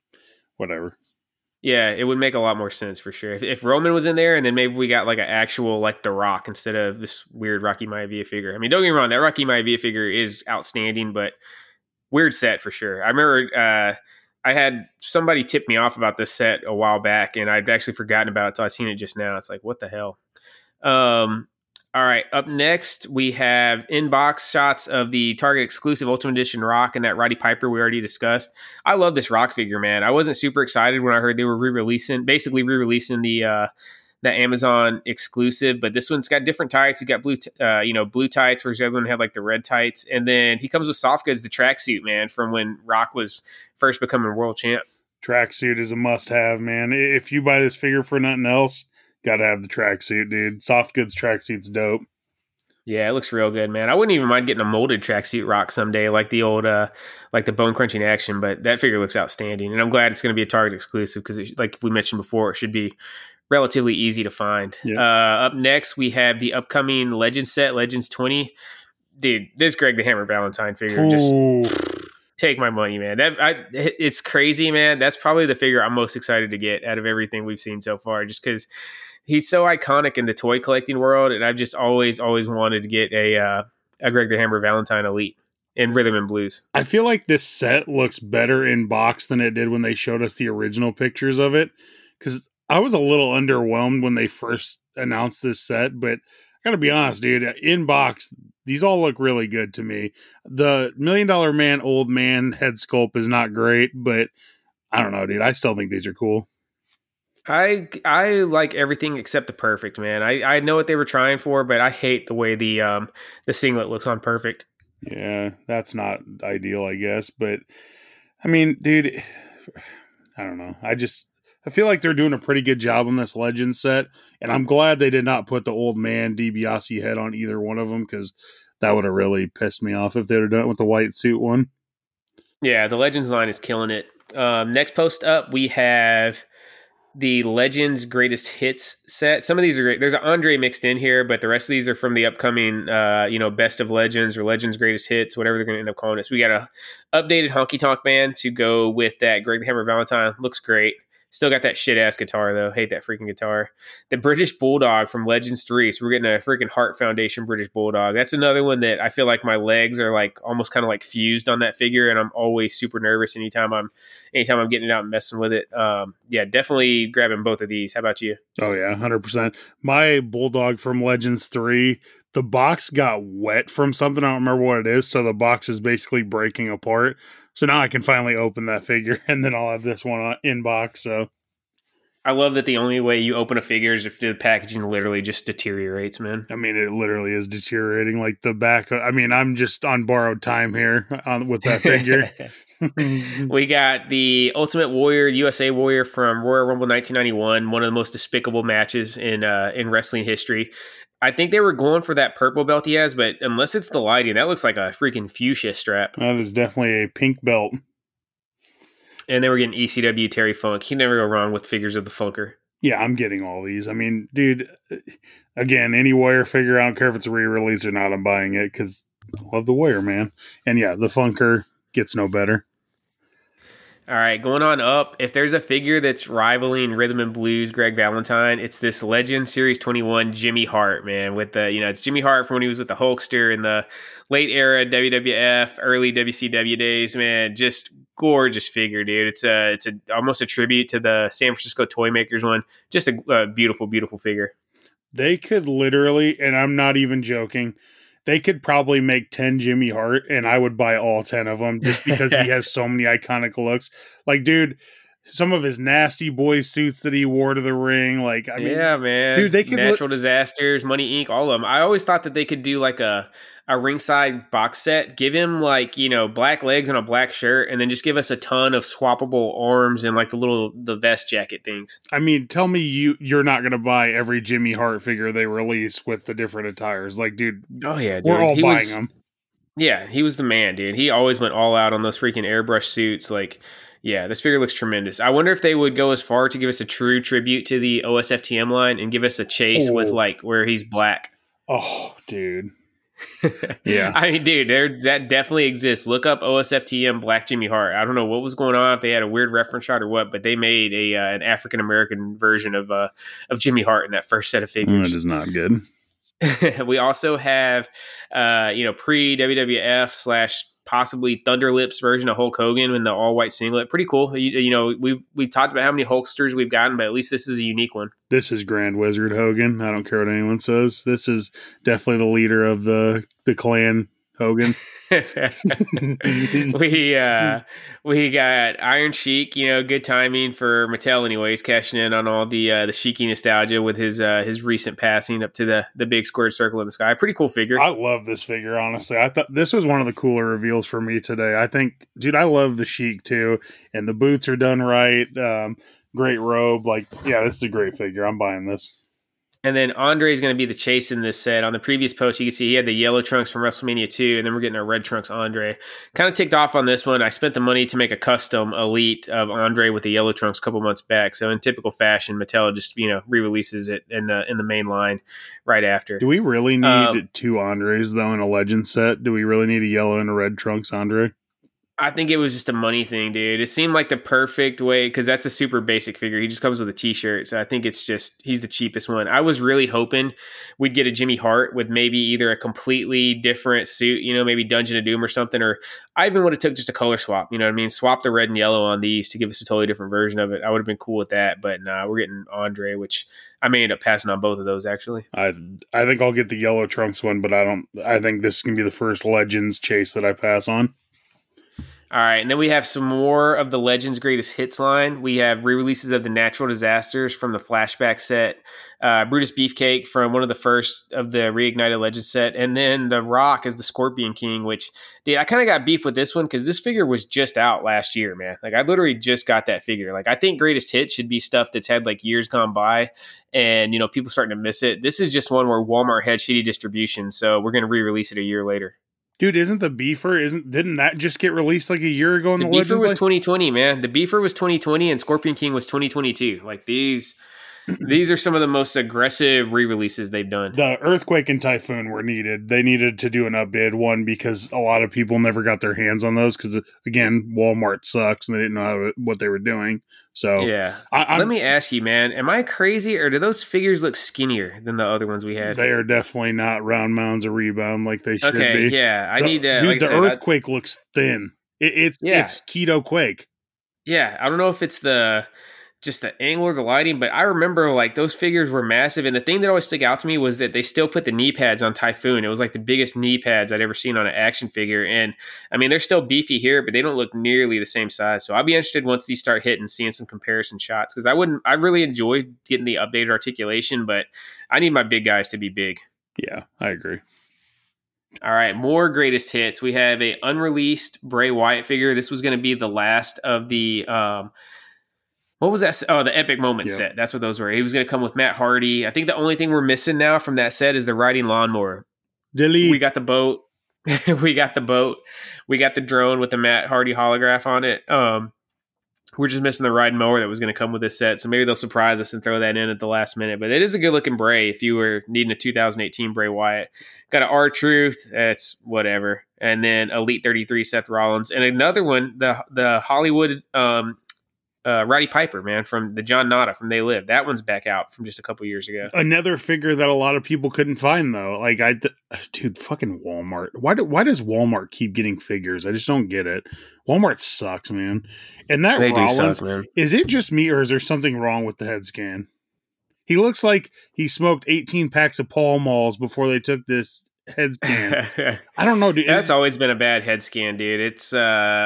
whatever. Yeah, it would make a lot more sense for sure. If Roman was in there, and then maybe we got like an actual like The Rock instead of this weird Rocky Maivia figure. I mean, don't get me wrong, that Rocky Maivia figure is outstanding, but weird set for sure. I remember I had somebody tip me off about this set a while back, and I'd actually forgotten about it until I seen it just now. It's like, what the hell? All right, up next we have inbox shots of the Target exclusive Ultimate Edition Rock and that Roddy Piper we already discussed. I love this Rock figure, man. I wasn't super excited when I heard they were re-releasing the Amazon exclusive, but this one's got different tights. He got blue tights, whereas the other one had like the red tights, and then he comes with soft goods, the tracksuit, man, from when Rock was first becoming world champ. Tracksuit is a must-have, man. If you buy this figure for nothing else, gotta have the tracksuit, dude. Soft goods tracksuit's dope. Yeah, it looks real good, man. I wouldn't even mind getting a molded tracksuit Rock someday, like the old, like the Bone Crunching Action. But that figure looks outstanding, and I'm glad it's going to be a Target exclusive because, like we mentioned before, it should be relatively easy to find. Yep. Up next, we have the upcoming Legends set, Legends 20. Dude, this Greg the Hammer Valentine figure just take my money, man. It's crazy, man. That's probably the figure I'm most excited to get out of everything we've seen so far, just because he's so iconic in the toy collecting world, and I've just always wanted to get a Greg the Hammer Valentine Elite in Rhythm and Blues. I feel like this set looks better in box than it did when they showed us the original pictures of it, because I was a little underwhelmed when they first announced this set, but I gotta be honest, dude, in box, these all look really good to me. The $1 Million Man Old Man head sculpt is not great, but I don't know, dude. I still think these are cool. I like everything except the Perfect, man. I know what they were trying for, but I hate the way the singlet looks on Perfect. Yeah, that's not ideal, I guess. But I mean, dude, I don't know. I feel like they're doing a pretty good job on this Legend set, and I'm glad they did not put the Old Man DiBiase head on either one of them, because that would have really pissed me off if they would have done it with the white suit one. Yeah, the Legends line is killing it. Next post up, we have the Legends Greatest Hits set. Some of these are great. There's an Andre mixed in here, but the rest of these are from the upcoming, Best of Legends or Legends Greatest Hits, whatever they're going to end up calling it. So we got a updated Honky Tonk Man to go with that Greg the Hammer Valentine. Looks great. Still got that shit-ass guitar, though. Hate that freaking guitar. The British Bulldog from Legends 3. So we're getting a freaking Heart Foundation British Bulldog. That's another one that I feel like my legs are like almost kind of like fused on that figure, and I'm always super nervous anytime I'm getting it out and messing with it. Yeah, definitely grabbing both of these. How about you? Oh, yeah, 100%. My Bulldog from Legends 3, the box got wet from something. I don't remember what it is. So the box is basically breaking apart. So now I can finally open that figure, and then I'll have this one in box. So I love that the only way you open a figure is if the packaging literally just deteriorates, man. I mean, it literally is deteriorating. Like the back. I mean, I'm just on borrowed time here with that figure. We got the Ultimate Warrior, USA Warrior from Royal Rumble 1991, one of the most despicable matches in wrestling history. I think they were going for that purple belt he has, but unless it's the lighting, that looks like a freaking fuchsia strap. That is definitely a pink belt. And then we're getting ECW Terry Funk. He never go wrong with figures of the Funker. Yeah, I'm getting all these. I mean, dude, again, any Warrior figure, I don't care if it's a re-release or not, I'm buying it because I love the Warrior, man. And yeah, the Funker gets no better. All right, going on up, if there's a figure that's rivaling Rhythm and Blues Greg Valentine, it's this Legends Series 21 Jimmy Hart, man. With the, you know, it's Jimmy Hart from when he was with the Hulkster in the late era WWF, early WCW days, man. Just gorgeous figure, dude. It's almost a tribute to the San Francisco Toy Makers one. Just a beautiful, beautiful figure. They could literally, and I'm not even joking, they could probably make 10 Jimmy Hart, and I would buy all 10 of them just because he has so many iconic looks. Like, dude, some of his nasty boy suits that he wore to the ring. Like, I mean, yeah, man, dude, they could Natural Disasters, Money Inc., all of them. I always thought that they could do like a ringside box set, give him like, you know, black legs and a black shirt, and then just give us a ton of swappable arms and like the vest jacket things. I mean, tell me you're not going to buy every Jimmy Hart figure they release with the different attires. Like, dude, oh yeah, dude. We're all buying them. Yeah, he was the man, dude. He always went all out on those freaking airbrush suits. Like, yeah, this figure looks tremendous. I wonder if they would go as far to give us a true tribute to the OSFTM line and give us a chase with like where he's black. Oh, dude. Yeah, I mean, dude, that definitely exists. Look up OSFTM Black Jimmy Hart. I don't know what was going on, if they had a weird reference shot or what, but they made an African American version of Jimmy Hart in that first set of figures. That is not good. We also have, pre WWF / possibly Thunderlips version of Hulk Hogan in the all white singlet. Pretty cool. We talked about how many Hulksters we've gotten, but at least this is a unique one. This is Grand Wizard Hogan. I don't care what anyone says. This is definitely the leader of the clan Hogan. We got Iron Sheik. You know, good timing for Mattel. Anyways, cashing in on all the Sheiky nostalgia with his recent passing up to the big squared circle in the sky. Pretty cool figure. I love this figure. Honestly, I thought this was one of the cooler reveals for me today. I think, dude, I love the Sheik too, and the boots are done right. Great robe. Like, yeah, this is a great figure. I'm buying this. And then Andre's going to be the chase in this set. On the previous post, you can see he had the yellow trunks from WrestleMania 2, and then we're getting our red trunks Andre. Kind of ticked off on this one. I spent the money to make a custom Elite of Andre with the yellow trunks a couple months back. So in typical fashion, Mattel just, re-releases it in the main line right after. Do we really need two Andres, though, in a Legend set? Do we really need a yellow and a red trunks Andre? I think it was just a money thing, dude. It seemed like the perfect way, because that's a super basic figure. He just comes with a t-shirt, so I think it's just, he's the cheapest one. I was really hoping we'd get a Jimmy Hart with maybe either a completely different suit, maybe Dungeon of Doom or something, or I even would have took just a color swap, you know what I mean? Swap the red and yellow on these to give us a totally different version of it. I would have been cool with that, but nah, we're getting Andre, which I may end up passing on both of those, actually. I think I'll get the yellow trunks one, but I think this is going to be the first Legends chase that I pass on. All right, and then we have some more of the Legends Greatest Hits line. We have re-releases of the Natural Disasters from the Flashback set, Brutus Beefcake from one of the first of the Reignited Legends set, and then The Rock as the Scorpion King, which, dude, I kind of got beef with this one because this figure was just out last year, man. Like, I literally just got that figure. Like, I think Greatest Hits should be stuff that's had, like, years gone by and, people starting to miss it. This is just one where Walmart had shitty distribution, so we're going to re-release it a year later. Dude, didn't that just get released like a year ago in the Legends? The Beefer was 2020, man. The Beefer was 2020 and Scorpion King was 2022. Like these are some of the most aggressive re-releases they've done. The Earthquake and Typhoon were needed. They needed to do an updated one because a lot of people never got their hands on those because, again, Walmart sucks and they didn't know what they were doing. So yeah, let me ask you, man, am I crazy or do those figures look skinnier than the other ones we had? They are definitely not round mounds or rebound like they should be. Okay, yeah, I need to. Dude, Earthquake looks thin. It's Keto Quake. Yeah, I don't know if it's the just the angle of the lighting. But I remember like those figures were massive. And the thing that always stuck out to me was that they still put the knee pads on Typhoon. It was like the biggest knee pads I'd ever seen on an action figure. And I mean, they're still beefy here, but they don't look nearly the same size. So I'll be interested once these start hitting, seeing some comparison shots. Cause I really enjoy getting the updated articulation, but I need my big guys to be big. Yeah, I agree. All right, more greatest hits. We have a unreleased Bray Wyatt figure. This was going to be the last of the, what was that? Oh, the Epic Moment set. That's what those were. He was going to come with Matt Hardy. I think the only thing we're missing now from that set is the riding lawnmower. Delete. We got the boat. We got the drone with the Matt Hardy holograph on it. We're just missing the riding mower that was going to come with this set. So maybe they'll surprise us and throw that in at the last minute. But it is a good looking Bray if you were needing a 2018 Bray Wyatt. Got an R-Truth. It's whatever. And then Elite 33 Seth Rollins. And another one, the Hollywood Roddy Piper, man, from the John Nada from They Live. That one's back out from just a couple years ago. Another figure that a lot of people couldn't find, though. Like, dude, fucking Walmart. Why does Walmart keep getting figures? I just don't get it. Walmart sucks, man. And that Rollins, is it just me or is there something wrong with the head scan? He looks like he smoked 18 packs of Pall Malls before they took this head scan. I don't know, dude. That's always been a bad head scan, dude. It's, I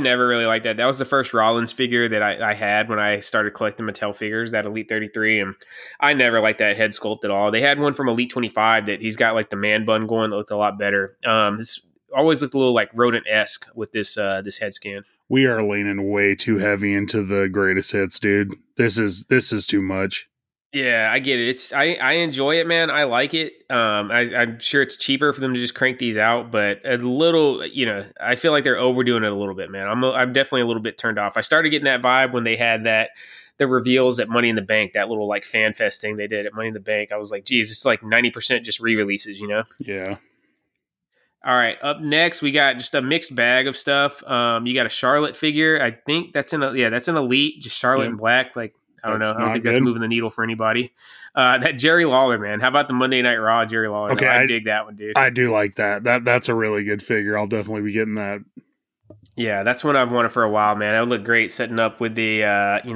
never really liked that. That was the first Rollins figure that I had when I started collecting Mattel figures, that Elite 33. And I never liked that head sculpt at all. They had one from Elite 25 that he's got like the man bun going that looked a lot better. It's always looked a little like rodent-esque with this this head scan. We are leaning way too heavy into the greatest hits, dude. This is too much. Yeah, I get it. I enjoy it, man. I like it. I'm sure it's cheaper for them to just crank these out, but a little, you know, I feel like they're overdoing it a little bit, man. I'm definitely a little bit turned off. I started getting that vibe when they had the reveals at Money in the Bank, that little like fan fest thing they did at Money in the Bank. I was like, geez, it's like 90% just re-releases, you know? Yeah. All right, up next, we got just a mixed bag of stuff. You got a Charlotte figure. I think that's an Elite, just Charlotte in black, like. I don't think that's moving the needle for anybody. That Jerry Lawler, man. How about the Monday Night Raw Jerry Lawler? Okay, I dig that one, dude. I do like that. That's a really good figure. I'll definitely be getting that. Yeah, that's one I've wanted for a while, man. That would look great setting up with the,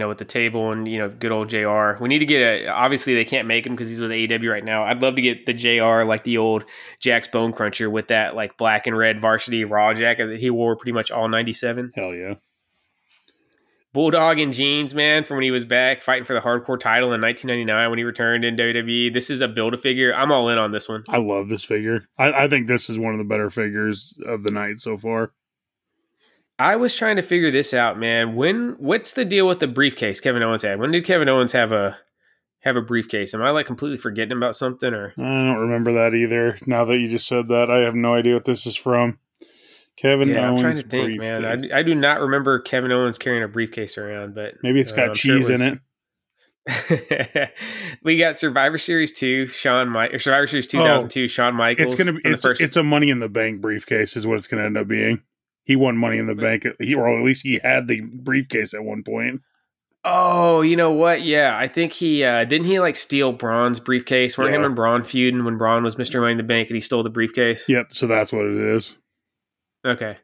with the table and, you know, good old JR. We need to get obviously they can't make him because he's with AEW right now. I'd love to get the JR, like the old Jack's Bone Cruncher with that, like, black and red varsity Raw jacket that he wore pretty much all 97. Hell yeah. Bulldog in jeans, man, from when he was back fighting for the hardcore title in 1999 when he returned in WWE. This is a Build-A-Figure. I'm all in on this one. I love this figure. I think this is one of the better figures of the night so far. I was trying to figure this out, man. What's the deal with the briefcase Kevin Owens had? When did Kevin Owens have a briefcase? Am I like completely forgetting about something? Or I don't remember that either. Now that you just said that, I have no idea what this is from. Kevin Owens. I'm trying to think, briefcase. Man. I do not remember Kevin Owens carrying a briefcase around, but maybe it's got cheese in it. We got Survivor Series 2, Survivor Series 2002, Shawn Michaels. It's a Money in the Bank briefcase, is what it's going to end up being. He won Money in the Bank, or at least he had the briefcase at one point. Oh, you know what? Yeah, I think he didn't he like steal Braun's briefcase? Weren't him and Braun feuding when Braun was Mr. Money in the Bank and he stole the briefcase? Yep. So that's what it is. Okay,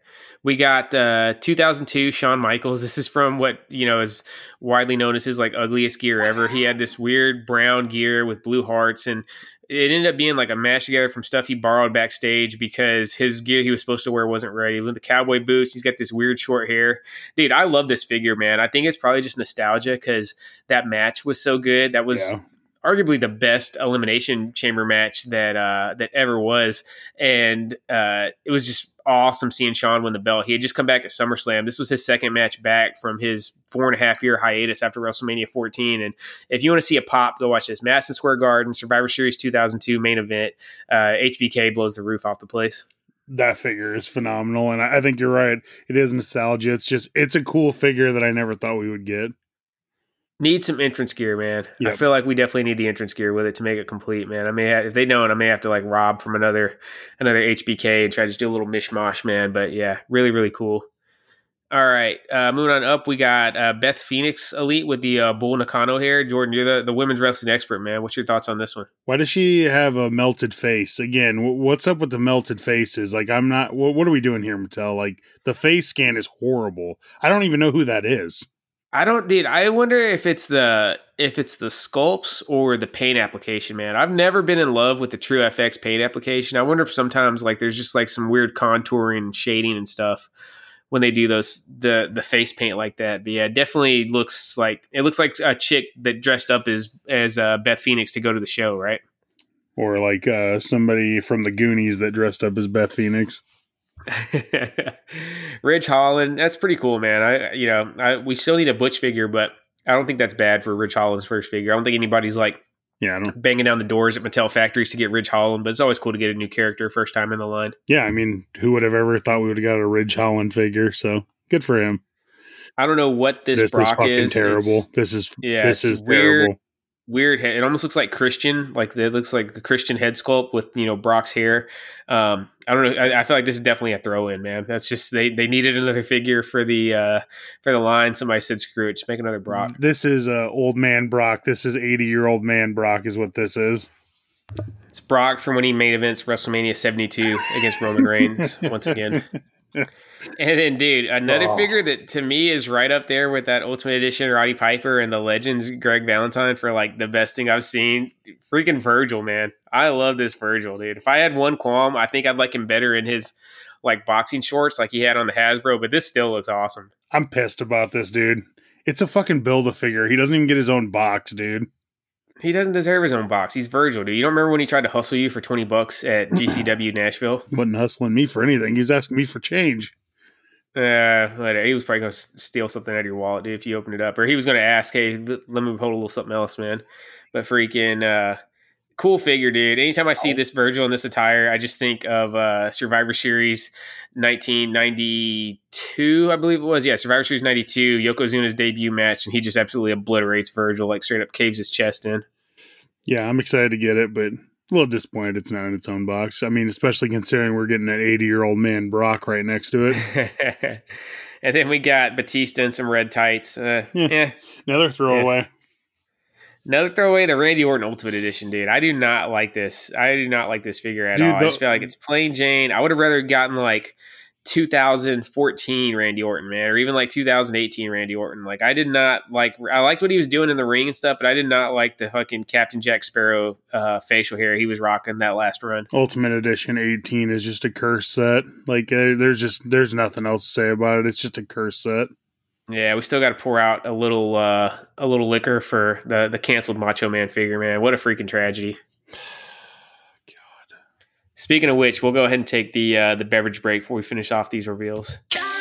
we got 2002 Shawn Michaels. This is from what, you know, is widely known as his like ugliest gear ever. He had this weird brown gear with blue hearts, and it ended up being like a mash together from stuff he borrowed backstage because his gear he was supposed to wear wasn't ready. With the cowboy boots, he's got this weird short hair. Dude, I love this figure, man. I think it's probably just nostalgia because that match was so good. That was arguably the best elimination chamber match that ever was, and it was just awesome seeing Shawn win the belt. He had just come back at SummerSlam. This was his second match back from his 4.5-year hiatus after WrestleMania 14. And if you want to see a pop, go watch this. Madison Square Garden, Survivor Series 2002 main event. HBK blows the roof off the place. That figure is phenomenal, and I think you're right. It is nostalgia. It's a cool figure that I never thought we would get. Need some entrance gear, man. Yep. I feel like we definitely need the entrance gear with it to make it complete, man. I may have, if they don't, I may have to like rob from another HBK and try to just do a little mishmash, man. But yeah, really, really cool. All right, moving on up, we got Beth Phoenix Elite with the Bull Nakano hair. Jordan, you're the women's wrestling expert, man. What's your thoughts on this one? Why does she have a melted face? Again, what's up with the melted faces? Like, I'm not. What are we doing here, Mattel? Like, the face scan is horrible. I don't even know who that is. I don't, dude. I wonder if it's the sculpts or the paint application, man. I've never been in love with the True FX paint application. I wonder if sometimes like there's just like some weird contouring and shading and stuff when they do those the face paint like that. But yeah, it definitely looks like a chick that dressed up as Beth Phoenix to go to the show, right? Or like somebody from the Goonies that dressed up as Beth Phoenix. Ridge Holland, that's pretty cool, man. We still need a Butch figure, but I don't think that's bad for Ridge Holland's first figure. I don't think anybody's like banging down the doors at Mattel factories to get Ridge Holland, but it's always cool to get a new character first time in the line. Yeah, I mean, who would have ever thought we would have got a Ridge Holland figure? So good for him. I don't know what this Brock is. Fucking terrible. This is weird, terrible. Weird head. It almost looks like Christian. Like it looks like the Christian head sculpt with Brock's hair. I don't know. I feel like this is definitely a throw in, man. That's just they needed another figure for the line. Somebody said, "Screw it, just make another Brock." This is old man Brock. This is 80-year-old man Brock. Is what this is. It's Brock from when he main events WrestleMania 72 against Roman Reigns once again. And then, dude, another figure that to me is right up there with that Ultimate Edition Roddy Piper and the Legends Greg Valentine for like the best thing I've seen. Freaking Virgil, man. I love this Virgil, dude. If I had one qualm, I think I'd like him better in his like boxing shorts like he had on the Hasbro, but this still looks awesome. I'm pissed about this, dude. It's a fucking Build-A-Figure. He doesn't even get his own box, dude. He doesn't deserve his own box. He's Virgil, dude. You don't remember when he tried to hustle you for $20 at GCW Nashville? Wasn't hustling me for anything. He was asking me for change. He was probably going to steal something out of your wallet, dude, if you opened it up. Or he was going to ask, hey, let me hold a little something else, man. But freaking cool figure, dude. Anytime I see this Virgil in this attire, I just think of Survivor Series 1992, I believe it was. Yeah, Survivor Series 92, Yokozuna's debut match, and he just absolutely obliterates Virgil, like straight up caves his chest in. Yeah, I'm excited to get it, but a little disappointed it's not in its own box. I mean, especially considering we're getting an 80-year-old man Brock right next to it. And then we got Batista in some red tights. Another throwaway. Yeah. Another throwaway, the Randy Orton Ultimate Edition, dude. I do not like this. I do not like this figure at all. I just feel like it's plain Jane. I would have rather gotten like 2014 Randy Orton, man, or even like 2018 Randy Orton. Like I liked what he was doing in the ring and stuff, but I did not like the fucking Captain Jack Sparrow facial hair he was rocking that last run. Ultimate Edition 18 is just a curse set. Like there's nothing else to say about it. It's just a curse set. Yeah, we still got to pour out a little liquor for the canceled Macho Man figure, man. What a freaking tragedy. God. Speaking of which, we'll go ahead and take the beverage break before we finish off these reveals. California.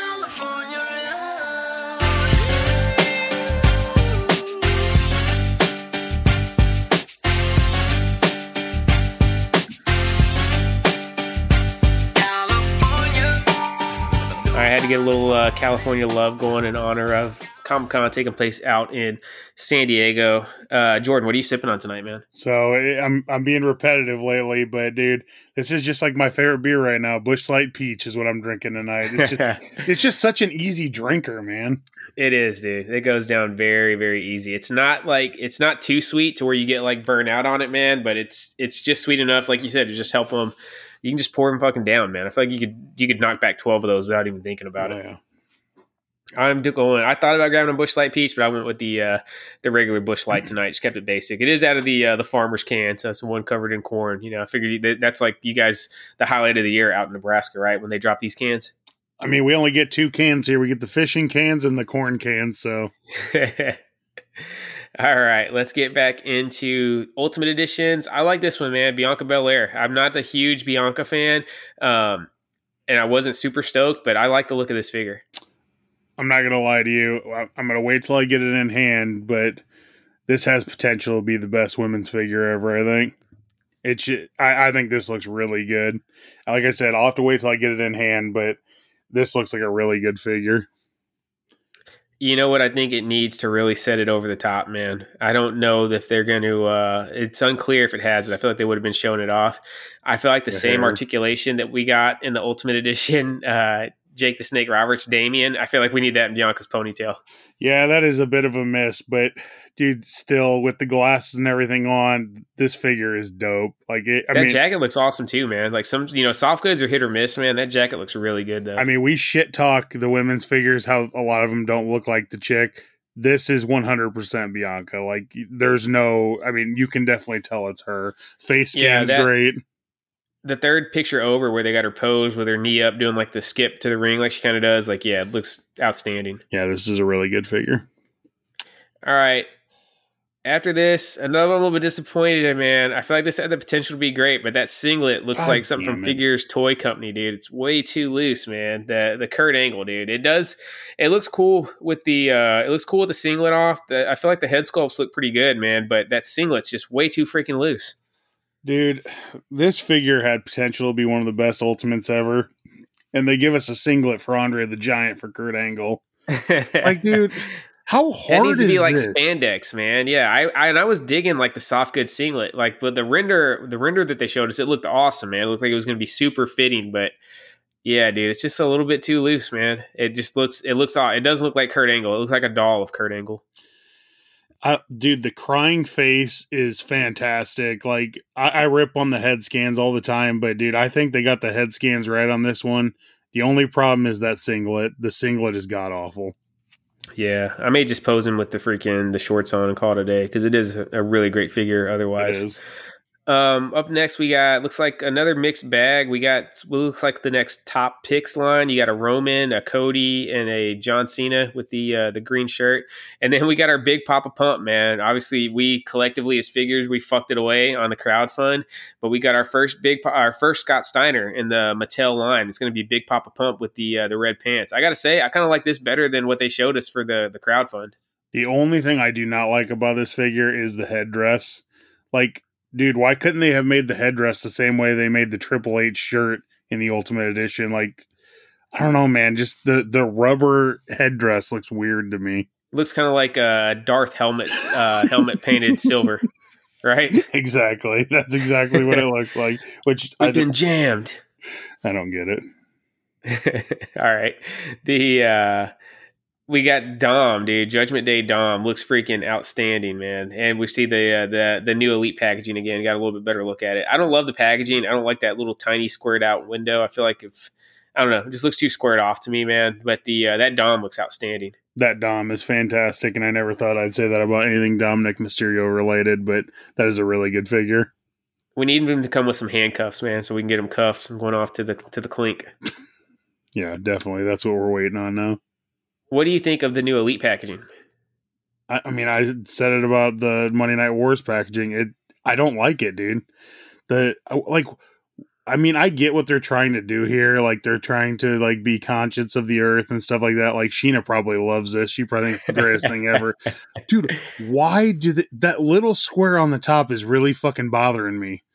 I had to get a little California love going in honor of Comic-Con taking place out in San Diego. Jordan, what are you sipping on tonight, man? So I'm being repetitive lately, but dude, this is just like my favorite beer right now. Busch Light Peach is what I'm drinking tonight. It's just such an easy drinker, man. It is, dude. It goes down very, very easy. It's not too sweet to where you get like burnt out on it, man. But it's just sweet enough, like you said, to just help them. You can just pour them fucking down, man. I feel like you could knock back 12 of those without even thinking about it. Yeah. I'm going. I thought about grabbing a Busch Light Peach, but I went with the regular Busch Light tonight. Just kept it basic. It is out of the farmer's can, so it's the one covered in corn. I figured that's like you guys the highlight of the year out in Nebraska, right? When they drop these cans. I mean, we only get two cans here. We get the fishing cans and the corn cans. So. All right, let's get back into Ultimate Editions. I like this one, man. Bianca Belair. I'm not the huge Bianca fan, and I wasn't super stoked, but I like the look of this figure. I'm not going to lie to you. I'm going to wait till I get it in hand, but this has potential to be the best women's figure ever, I think. I think this looks really good. Like I said, I'll have to wait till I get it in hand, but this looks like a really good figure. You know what? I think it needs to really set it over the top, man. I don't know if they're going to it's unclear if it has it. I feel like they would have been showing it off. I feel like the same articulation that we got in the Ultimate Edition, Jake the Snake Roberts, Damien, I feel like we need that in Bianca's ponytail. Yeah, that is a bit of a miss. But, dude, still, with the glasses and everything on, this figure is dope. Like that jacket looks awesome, too, man. Like, some, soft goods are hit or miss, man. That jacket looks really good, though. I mean, we shit talk the women's figures, how a lot of them don't look like the chick. this is 100% Bianca. Like, there's no, I mean, you can definitely tell it's her. Face scan's great. The third picture over where they got her pose with her knee up doing like the skip to the ring like she kind of does. Like, yeah, it looks outstanding. Yeah, this is a really good figure. All right. After this, another little bit disappointed, man. I feel like this had the potential to be great, but that singlet looks like something from Figures Toy Company, dude. It's way too loose, man. The Kurt Angle, dude. It looks cool with the singlet off. I feel like the head sculpts look pretty good, man, but that singlet's just way too freaking loose. Dude, this figure had potential to be one of the best Ultimates ever, and they give us a singlet for Andre the Giant for Kurt Angle. Like, dude. How hard is this? It needs to be like spandex, man. Yeah, I was digging like the soft goods singlet, like, but the render that they showed us, it looked awesome, man. It looked like it was going to be super fitting, but yeah, dude, it's just a little bit too loose, man. It just looks odd. It doesn't look like Kurt Angle. It looks like a doll of Kurt Angle. Dude, the crying face is fantastic. Like, I rip on the head scans all the time, but dude, I think they got the head scans right on this one. The only problem is that singlet. The singlet is god awful. Yeah, I may just pose him with the shorts on and call it a day, because it is a really great figure otherwise. It is. Up next, we got, looks like another mixed bag. We got, looks like the next top picks line. You got a Roman, a Cody, and a John Cena with the green shirt. And then we got our big Papa Pump, man. Obviously, we collectively as figures, we fucked it away on the crowdfund, but we got our first Scott Steiner in the Mattel line. It's going to be big Papa Pump with the red pants. I got to say, I kind of like this better than what they showed us for the crowdfund. The only thing I do not like about this figure is the headdress. Like, dude, why couldn't they have made the headdress the same way they made the Triple H shirt in the Ultimate Edition? Like, I don't know, man. Just the rubber headdress looks weird to me. Looks kind of like a Darth helmet's helmet painted silver, right? Exactly. That's exactly what it looks like. Which I've been jammed. I don't get it. All right. We got Dom, dude. Judgment Day Dom looks freaking outstanding, man. And we see the new Elite packaging again. Got a little bit better look at it. I don't love the packaging. I don't like that little tiny squared out window. I feel like it just looks too squared off to me, man. But that Dom looks outstanding. That Dom is fantastic, and I never thought I'd say that about anything Dominic Mysterio related, but that is a really good figure. We need him to come with some handcuffs, man, so we can get him cuffed and going off to the clink. Yeah, definitely. That's what we're waiting on now. What do you think of the new Elite packaging? I mean, I said it about the Monday Night Wars packaging. I don't like it, dude. I get what they're trying to do here. Like, they're trying to like be conscious of the earth and stuff like that. Like, Sheena probably loves this. She probably thinks it's the greatest thing ever. Dude, why do that little square on the top is really fucking bothering me?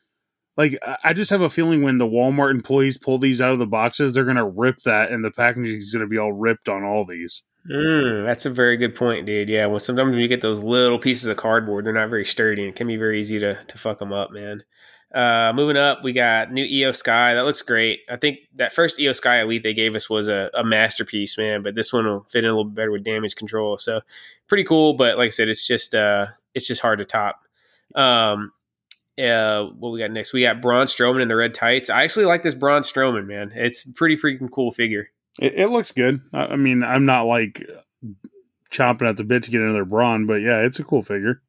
Like, I just have a feeling when the Walmart employees pull these out of the boxes, they're going to rip that, and the packaging is going to be all ripped on all these. That's a very good point, dude. Yeah, well, sometimes you get those little pieces of cardboard, they're not very sturdy, and it can be very easy to fuck them up, man. Moving up, we got new Io Sky. That looks great. I think that first Io Sky Elite they gave us was a masterpiece, man, but this one will fit in a little better with damage control. So pretty cool, but like I said, it's just hard to top. What we got next? We got Braun Strowman in the red tights. I actually like this Braun Strowman, man. It's a pretty freaking cool figure. It looks good. I mean, I'm not like chomping at the bit to get another Braun, but yeah, it's a cool figure.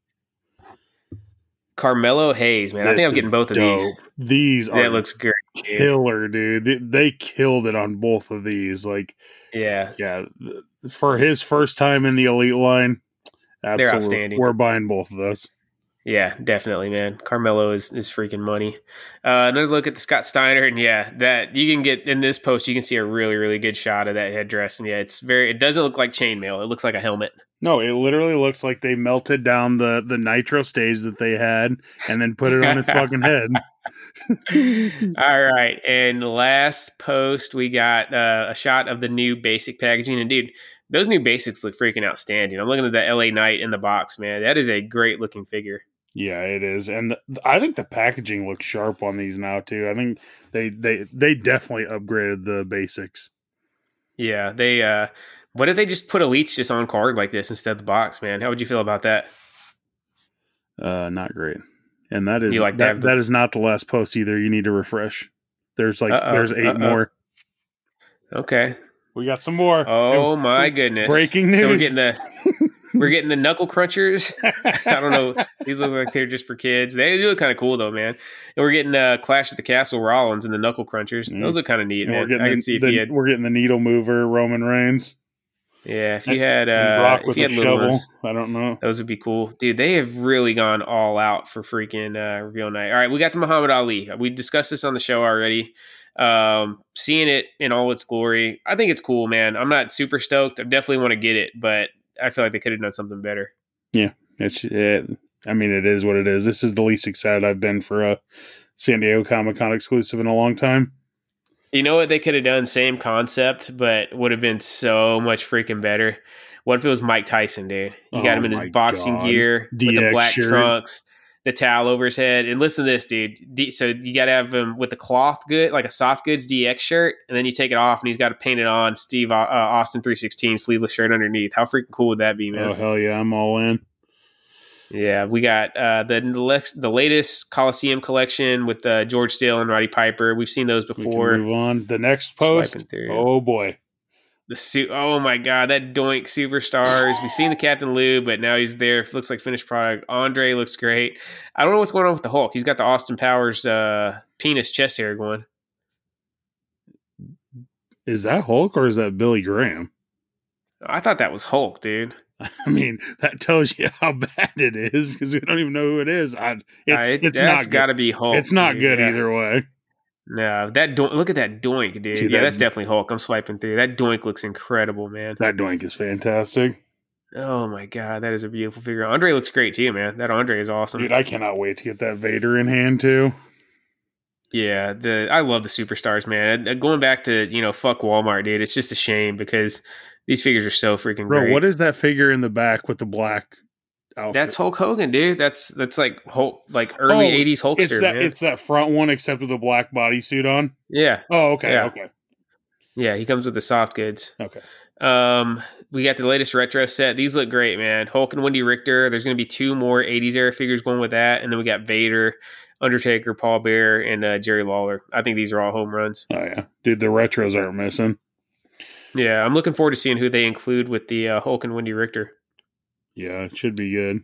Carmelo Hayes, man. I think I'm getting both of these. These are looks great. Killer, dude. They killed it on both of these. Like, yeah. For his first time in the Elite line, absolutely. They're outstanding. We're buying both of those. Yeah, definitely, man. Carmelo is freaking money. Another look at the Scott Steiner, and yeah, that you can get in this post. You can see a really, really good shot of that headdress, and yeah, it doesn't look like chainmail. It looks like a helmet. No, it literally looks like they melted down the Nitro stage that they had, and then put it on its fucking head. All right, and last post, we got a shot of the new basic packaging, and dude. Those new basics look freaking outstanding. I'm looking at the LA Knight in the box, man. That is a great looking figure. Yeah, it is. And I think the packaging looks sharp on these now, too. I think they definitely upgraded the basics. Yeah, they. What if they just put Elites just on card like this instead of the box, man? How would you feel about that? Not great. And that is like that is not the last post either. You need to refresh. There's 8 more. Okay. We got some more. Oh, my goodness. Breaking news. So we're getting We're getting the knuckle crunchers. I don't know. These look like they're just for kids. They look kind of cool though, man. And we're getting Clash at the Castle Rollins and the knuckle crunchers. Mm. Those look kind of neat. I can see if you had. We're getting the needle mover Roman Reigns. Yeah, if you had Brock with a shovel, ones, I don't know. Those would be cool, dude. They have really gone all out for freaking reveal night. All right, we got the Muhammad Ali. We discussed this on the show already. Seeing it in all its glory, I think it's cool, man. I'm not super stoked. I definitely want to get it, but I feel like they could have done something better. Yeah, I mean, it is what it is. This is the least excited I've been for a San Diego Comic-Con exclusive in a long time. You know what they could have done? Same concept, but would have been so much freaking better. What if it was Mike Tyson, dude? You got him in his boxing gear with the black trunks, the towel over his head. And listen to this, dude. So you got to have him with the cloth good, like a soft goods DX shirt. And then you take it off and he's got to paint it on Steve Austin 316 sleeveless shirt underneath. How freaking cool would that be, man? Oh, hell yeah. I'm all in. Yeah, we got the latest Coliseum collection with George Still and Roddy Piper. We've seen those before. We can move on. The next post. Oh boy, the suit. Oh my god, that Doink Superstars. We've seen the Captain Lou, but now he's there. Looks like finished product. Andre looks great. I don't know what's going on with the Hulk. He's got the Austin Powers penis chest hair going. Is that Hulk or is that Billy Graham? I thought that was Hulk, dude. I mean, that tells you how bad it is because we don't even know who it is. It's got to be Hulk. It's not good either way. No, look at that Doink, dude. See, that's definitely Hulk. I'm swiping through. That Doink looks incredible, man. That Doink is fantastic. Oh my god, that is a beautiful figure. Andre looks great too, man. That Andre is awesome, dude. I cannot wait to get that Vader in hand too. Yeah, I love the Superstars, man. Going back to fuck Walmart, dude. It's just a shame because. These figures are so freaking great. Bro, what is that figure in the back with the black outfit? That's Hulk Hogan, dude. That's like Hulk, like early 80s Hulkster, man. It's that front one except with a black bodysuit on? Yeah. Oh, okay, okay. Yeah, he comes with the soft goods. Okay. We got the latest retro set. These look great, man. Hulk and Wendy Richter. There's going to be two more 80s era figures going with that. And then we got Vader, Undertaker, Paul Bearer, and Jerry Lawler. I think these are all home runs. Oh, yeah. Dude, the retros aren't missing. Yeah, I'm looking forward to seeing who they include with the Hulk and Wendy Richter. Yeah, it should be good.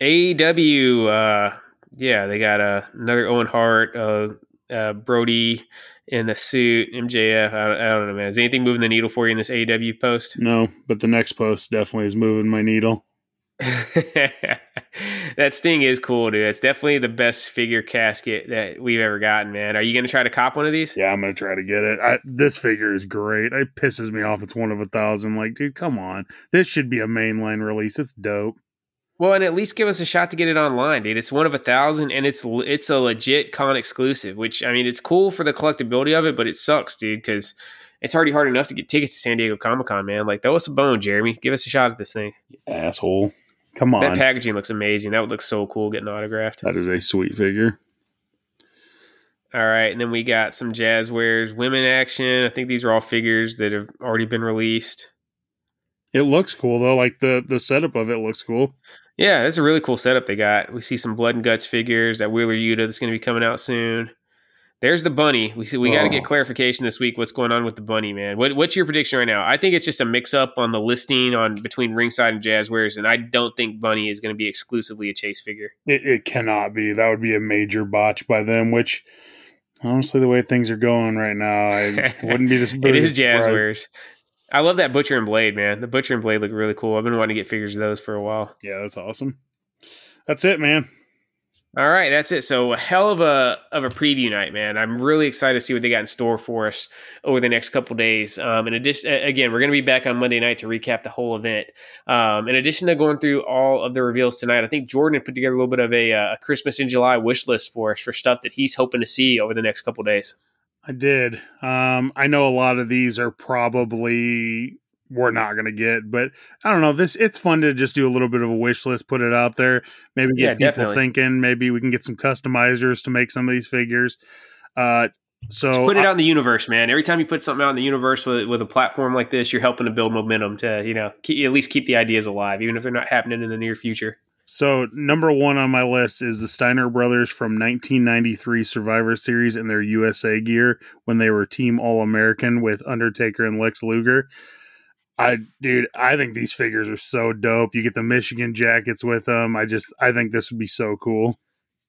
AEW, they got another Owen Hart, Brody in a suit, MJF. I don't know, man. Is anything moving the needle for you in this AEW post? No, but the next post definitely is moving my needle. That Sting is cool, dude. That's definitely the best figure casket that we've ever gotten, man. Are you going to try to cop one of these? Yeah, I'm going to try to get it. This figure is great. It pisses me off. It's 1 of 1,000. Like, dude, come on. This should be a mainline release. It's dope. Well, and at least give us a shot to get it online, dude. It's 1 of 1,000, and it's a legit con exclusive, which, I mean, it's cool for the collectability of it, but it sucks, dude, because it's already hard enough to get tickets to San Diego Comic-Con, man. Like, throw us a bone, Jeremy. Give us a shot at this thing. Asshole. Come on. That packaging looks amazing. That would look so cool getting autographed. That is a sweet figure. All right. And then we got some Jazwares women action. I think these are all figures that have already been released. It looks cool, though. Like, the setup of it looks cool. Yeah, that's a really cool setup they got. We see some Blood and Guts figures, that Wheeler Yuta that's going to be coming out soon. There's the bunny. We got to get clarification this week. What's going on with the bunny, man? What's your prediction right now? I think it's just a mix up on the listing between Ringside and Jazwares, and I don't think bunny is going to be exclusively a chase figure. It cannot be. That would be a major botch by them. Which honestly, the way things are going right now, I wouldn't be this. It is Jazwares. I love that Butcher and Blade, man. The Butcher and Blade look really cool. I've been wanting to get figures of those for a while. Yeah, that's awesome. That's it, man. All right, that's it. So a hell of a preview night, man. I'm really excited to see what they got in store for us over the next couple of days. Again, we're going to be back on Monday night to recap the whole event. In addition to going through all of the reveals tonight, I think Jordan put together a little bit of a Christmas in July wish list for us for stuff that he's hoping to see over the next couple of days. I did. I know a lot of these are probably we're not going to get, but I don't know, it's fun to just do a little bit of a wish list, put it out there, maybe get people thinking, maybe we can get some customizers to make some of these figures. So just put it out in the universe, man. Every time you put something out in the universe with a platform like this, you're helping to build momentum to, at least keep the ideas alive, even if they're not happening in the near future. So number 1 on my list is the Steiner brothers from 1993 Survivor Series in their USA gear when they were Team All-American with Undertaker and Lex Luger. I think these figures are so dope. You get the Michigan jackets with them. I think this would be so cool.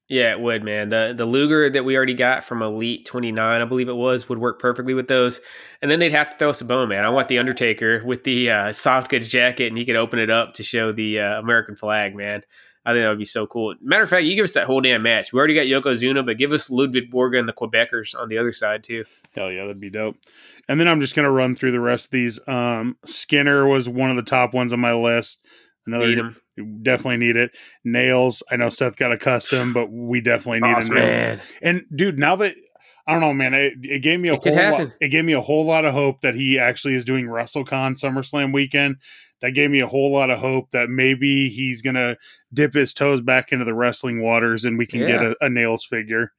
Yeah, it would, man. The Luger that we already got from Elite 29, I believe it was, would work perfectly with those. And then they'd have to throw us a bone, man. I want the Undertaker with the soft goods jacket, and he could open it up to show the American flag, man. I think that would be so cool. Matter of fact, you give us that whole damn match. We already got Yokozuna, but give us Ludwig Borga and the Quebecers on the other side, too. Hell yeah, that'd be dope. And then I'm just going to run through the rest of these. Skinner was one of the top ones on my list. Another, need him. Definitely need it. Nails, I know Seth got a custom, but we definitely need a nail. And dude, now that I don't know, man, it gave me a whole lot of hope that he actually is doing WrestleCon SummerSlam weekend. That gave me a whole lot of hope that maybe he's gonna dip his toes back into the wrestling waters and we can get a Nails figure.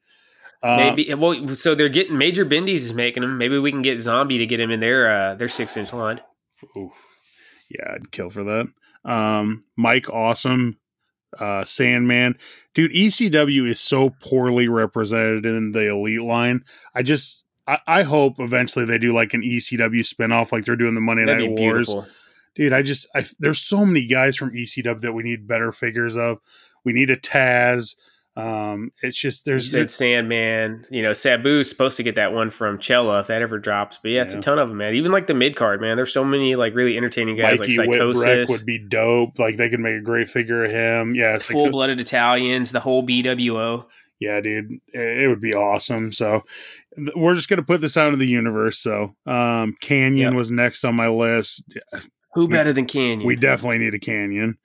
Maybe. Well, so they're getting Major Bindies is making them. Maybe we can get Zombie to get him in their 6-inch line. Oof. Yeah, I'd kill for that. Mike Awesome, Sandman, dude. ECW is so poorly represented in the Elite line. I hope eventually they do like an ECW spinoff, like they're doing the Monday Night Wars. Beautiful. Dude, there's so many guys from ECW that we need better figures of. We need a Taz. It's just there's Sandman. You know, Sabu's supposed to get that one from Chella if that ever drops. But yeah, it's a ton of them, man. Even like the mid card, man. There's so many like really entertaining guys. Mikey, like Psychosis would be dope. Like they could make a great figure of him. Yeah, full blooded Italians, the whole BWO. Yeah, dude, it would be awesome. So we're just gonna put this out into the universe. So Canyon was next on my list. Who better than Canyon? We definitely need a Canyon.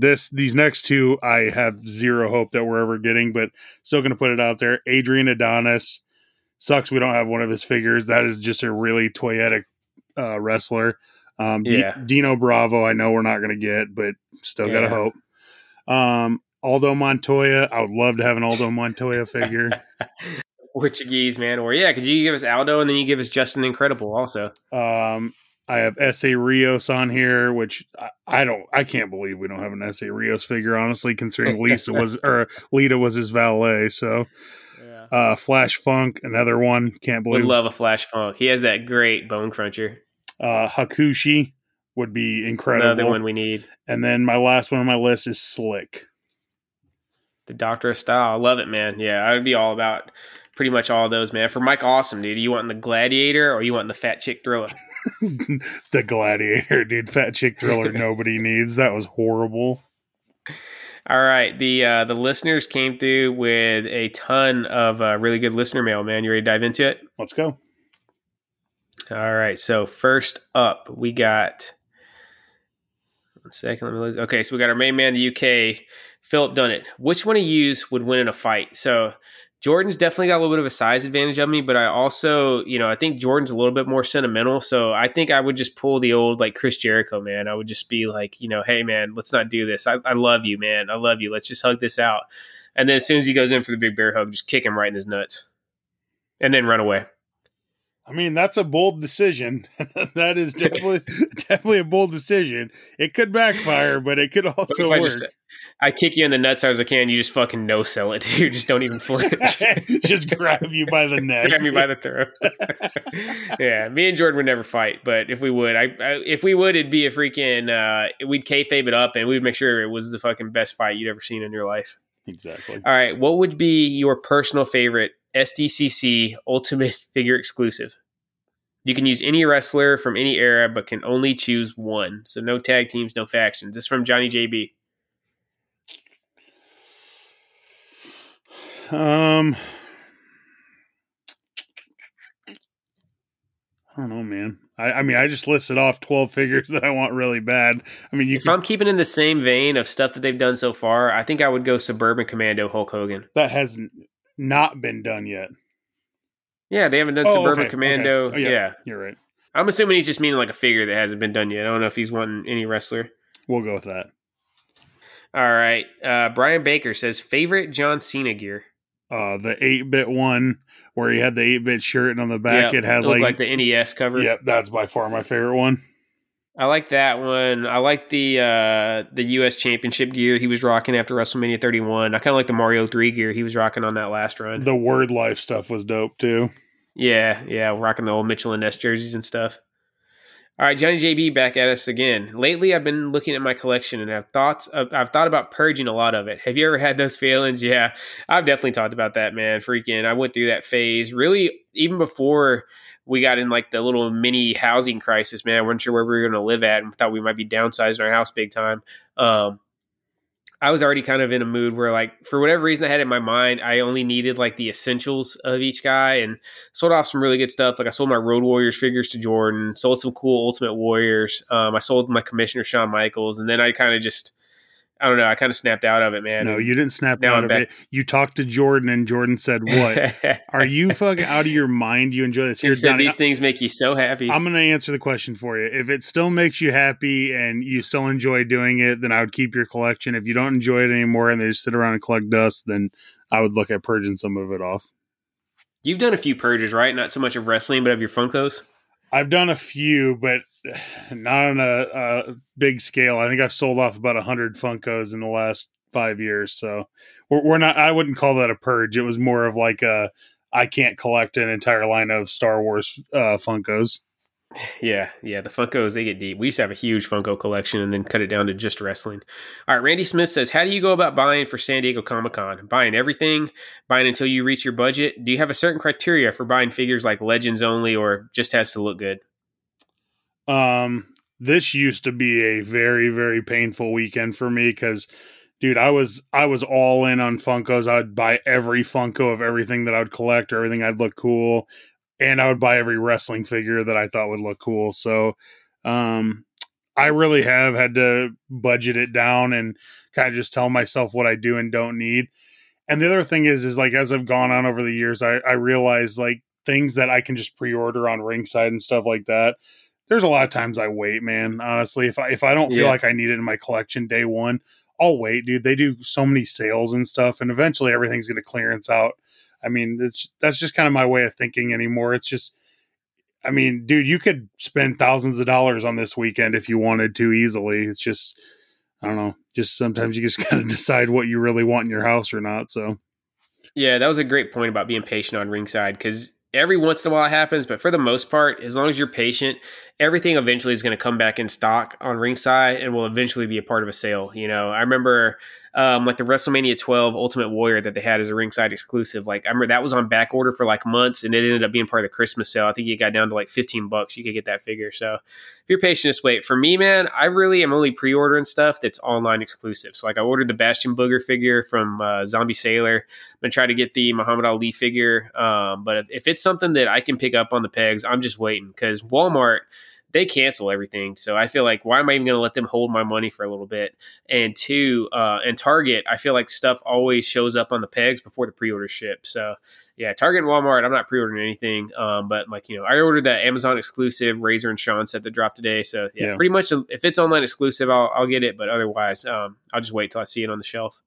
These next two, I have zero hope that we're ever getting, but still going to put it out there. Adrian Adonis. Sucks we don't have one of his figures. That is just a really toyetic wrestler. Dino Bravo, I know we're not going to get, but still got to hope. Aldo Montoya. I would love to have an Aldo Montoya figure. Portuguese, man. Or yeah, because you give us Aldo and then you give us Justin Incredible also. I have S.A. Rios on here, which I can't believe we don't have an S.A. Rios figure, honestly, considering Lita was his valet. So Flash Funk, another one. Can't believe. Would love a Flash Funk. He has that great bone cruncher. Hakushi would be incredible. Another one we need. And then my last one on my list is Slick. The Doctor of Style. I love it, man. Yeah, I would be all about pretty much all of those, man. For Mike Awesome, dude, you want the Gladiator or you want the Fat Chick Thriller? The Gladiator, dude. Fat Chick Thriller nobody needs. That was horrible. All right. The listeners came through with a ton of really good listener mail, man. You ready to dive into it? Let's go. All right. So first up, we got... One second. Let me lose. Okay. So we got our main man in the UK, Philip Dunnett. Which one of you would win in a fight? So... Jordan's definitely got a little bit of a size advantage of me, but I also, you know, I think Jordan's a little bit more sentimental. So I think I would just pull the old, like, Chris Jericho, man. I would just be like, you know, hey, man, let's not do this. I love you, man. I love you. Let's just hug this out. And then as soon as he goes in for the big bear hug, just kick him right in his nuts and then run away. I mean, that's a bold decision. That is definitely a bold decision. It could backfire, but it could also work. I kick you in the nuts hard as I can. You just fucking no-sell it, dude. Just don't even flinch. Just grab you by the neck. Grab me by the throat. Yeah, me and Jordan would never fight, but if we would, it'd be a freaking, we'd kayfabe it up, and we'd make sure it was the fucking best fight you'd ever seen in your life. Exactly. All right, what would be your personal favorite SDCC Ultimate Figure exclusive? You can use any wrestler from any era, but can only choose one. So no tag teams, no factions. This is from Johnny JB. I don't know, man. I mean, I just listed off 12 figures that I want really bad. I mean, I'm keeping in the same vein of stuff that they've done so far, I think I would go Suburban Commando Hulk Hogan. That has not been done yet. Yeah, they haven't done Suburban Commando. Okay. Oh, yeah, you're right. I'm assuming he's just meaning like a figure that hasn't been done yet. I don't know if he's wanting any wrestler. We'll go with that. All right. Brian Baker says, favorite John Cena gear? The 8-bit one where he had the 8-bit shirt and on the back it had like the NES cover. Yep, that's by far my favorite one. I like that one. I like the US Championship gear he was rocking after WrestleMania 31. I kind of like the Mario 3 gear he was rocking on that last run. The Word Life stuff was dope too. Yeah, rocking the old Mitchell and Ness jerseys and stuff. All right, Johnny JB back at us again. Lately, I've been looking at my collection and I've thought about purging a lot of it. Have you ever had those feelings? Yeah, I've definitely talked about that, man. Freaking, I went through that phase really even before we got in like the little mini housing crisis, man. I wasn't sure where we were going to live at and thought we might be downsizing our house big time. I was already kind of in a mood where, like, for whatever reason I had in my mind, I only needed like the essentials of each guy and sold off some really good stuff. Like I sold my Road Warriors figures to Jordan, sold some cool Ultimate Warriors. I sold my Commissioner Shawn Michaels, and then I kind of just, I don't know, I kind of snapped out of it, man. No, you didn't snap out of it. You talked to Jordan and Jordan said, what? Are you fucking out of your mind? You enjoy this. He said, these things make you so happy. I'm going to answer the question for you. If it still makes you happy and you still enjoy doing it, then I would keep your collection. If you don't enjoy it anymore and they just sit around and collect dust, then I would look at purging some of it off. You've done a few purges, right? Not so much of wrestling, but of your Funkos? I've done a few, but not on a big scale. I think I've sold off about 100 Funkos in the last 5 years. So we're not, I wouldn't call that a purge. It was more of like a, I can't collect an entire line of Star Wars Funkos. Yeah. Yeah. The Funkos, they get deep. We used to have a huge Funko collection and then cut it down to just wrestling. All right. Randy Smith says, how do you go about buying for San Diego Comic-Con? Buying everything? Buying until you reach your budget? Do you have a certain criteria for buying figures like Legends only, or just has to look good? This used to be a very, very painful weekend for me because, dude, I was all in on Funkos. I would buy every Funko of everything that I would collect or everything I'd look cool. And I would buy every wrestling figure that I thought would look cool. So I really have had to budget it down and kind of just tell myself what I do and don't need. And the other thing is like, as I've gone on over the years, I realized like things that I can just pre-order on Ringside and stuff like that. There's a lot of times I wait, man. Honestly, if I don't feel like I need it in my collection day one, I'll wait, dude. They do so many sales and stuff, and eventually everything's going to clearance out. I mean, that's just kind of my way of thinking anymore. It's just, I mean, dude, you could spend thousands of dollars on this weekend if you wanted to easily. It's just, I don't know, just sometimes you just gotta decide what you really want in your house or not. So, yeah, that was a great point about being patient on Ringside because every once in a while it happens, but for the most part, as long as you're patient, everything eventually is going to come back in stock on Ringside and will eventually be a part of a sale. You know, I remember like the WrestleMania 12 Ultimate Warrior that they had as a Ringside exclusive. Like I remember that was on back order for like months and it ended up being part of the Christmas sale. I think it got down to like $15. You could get that figure. So if you're patient, just wait. For me, man, I really am only pre-ordering stuff that's online exclusive. So like I ordered the Bastion Booger figure from Zombie Sailor. I'm going to try to get the Muhammad Ali figure. But if it's something that I can pick up on the pegs, I'm just waiting because Walmart, they cancel everything. So I feel like, why am I even going to let them hold my money for a little bit? And two, and Target, I feel like stuff always shows up on the pegs before the pre-order ship. So yeah, Target and Walmart, I'm not pre-ordering anything. But like, you know, I ordered that Amazon exclusive Razor and Sean set that dropped today. So yeah, pretty much if it's online exclusive, I'll get it. But otherwise, I'll just wait till I see it on the shelf.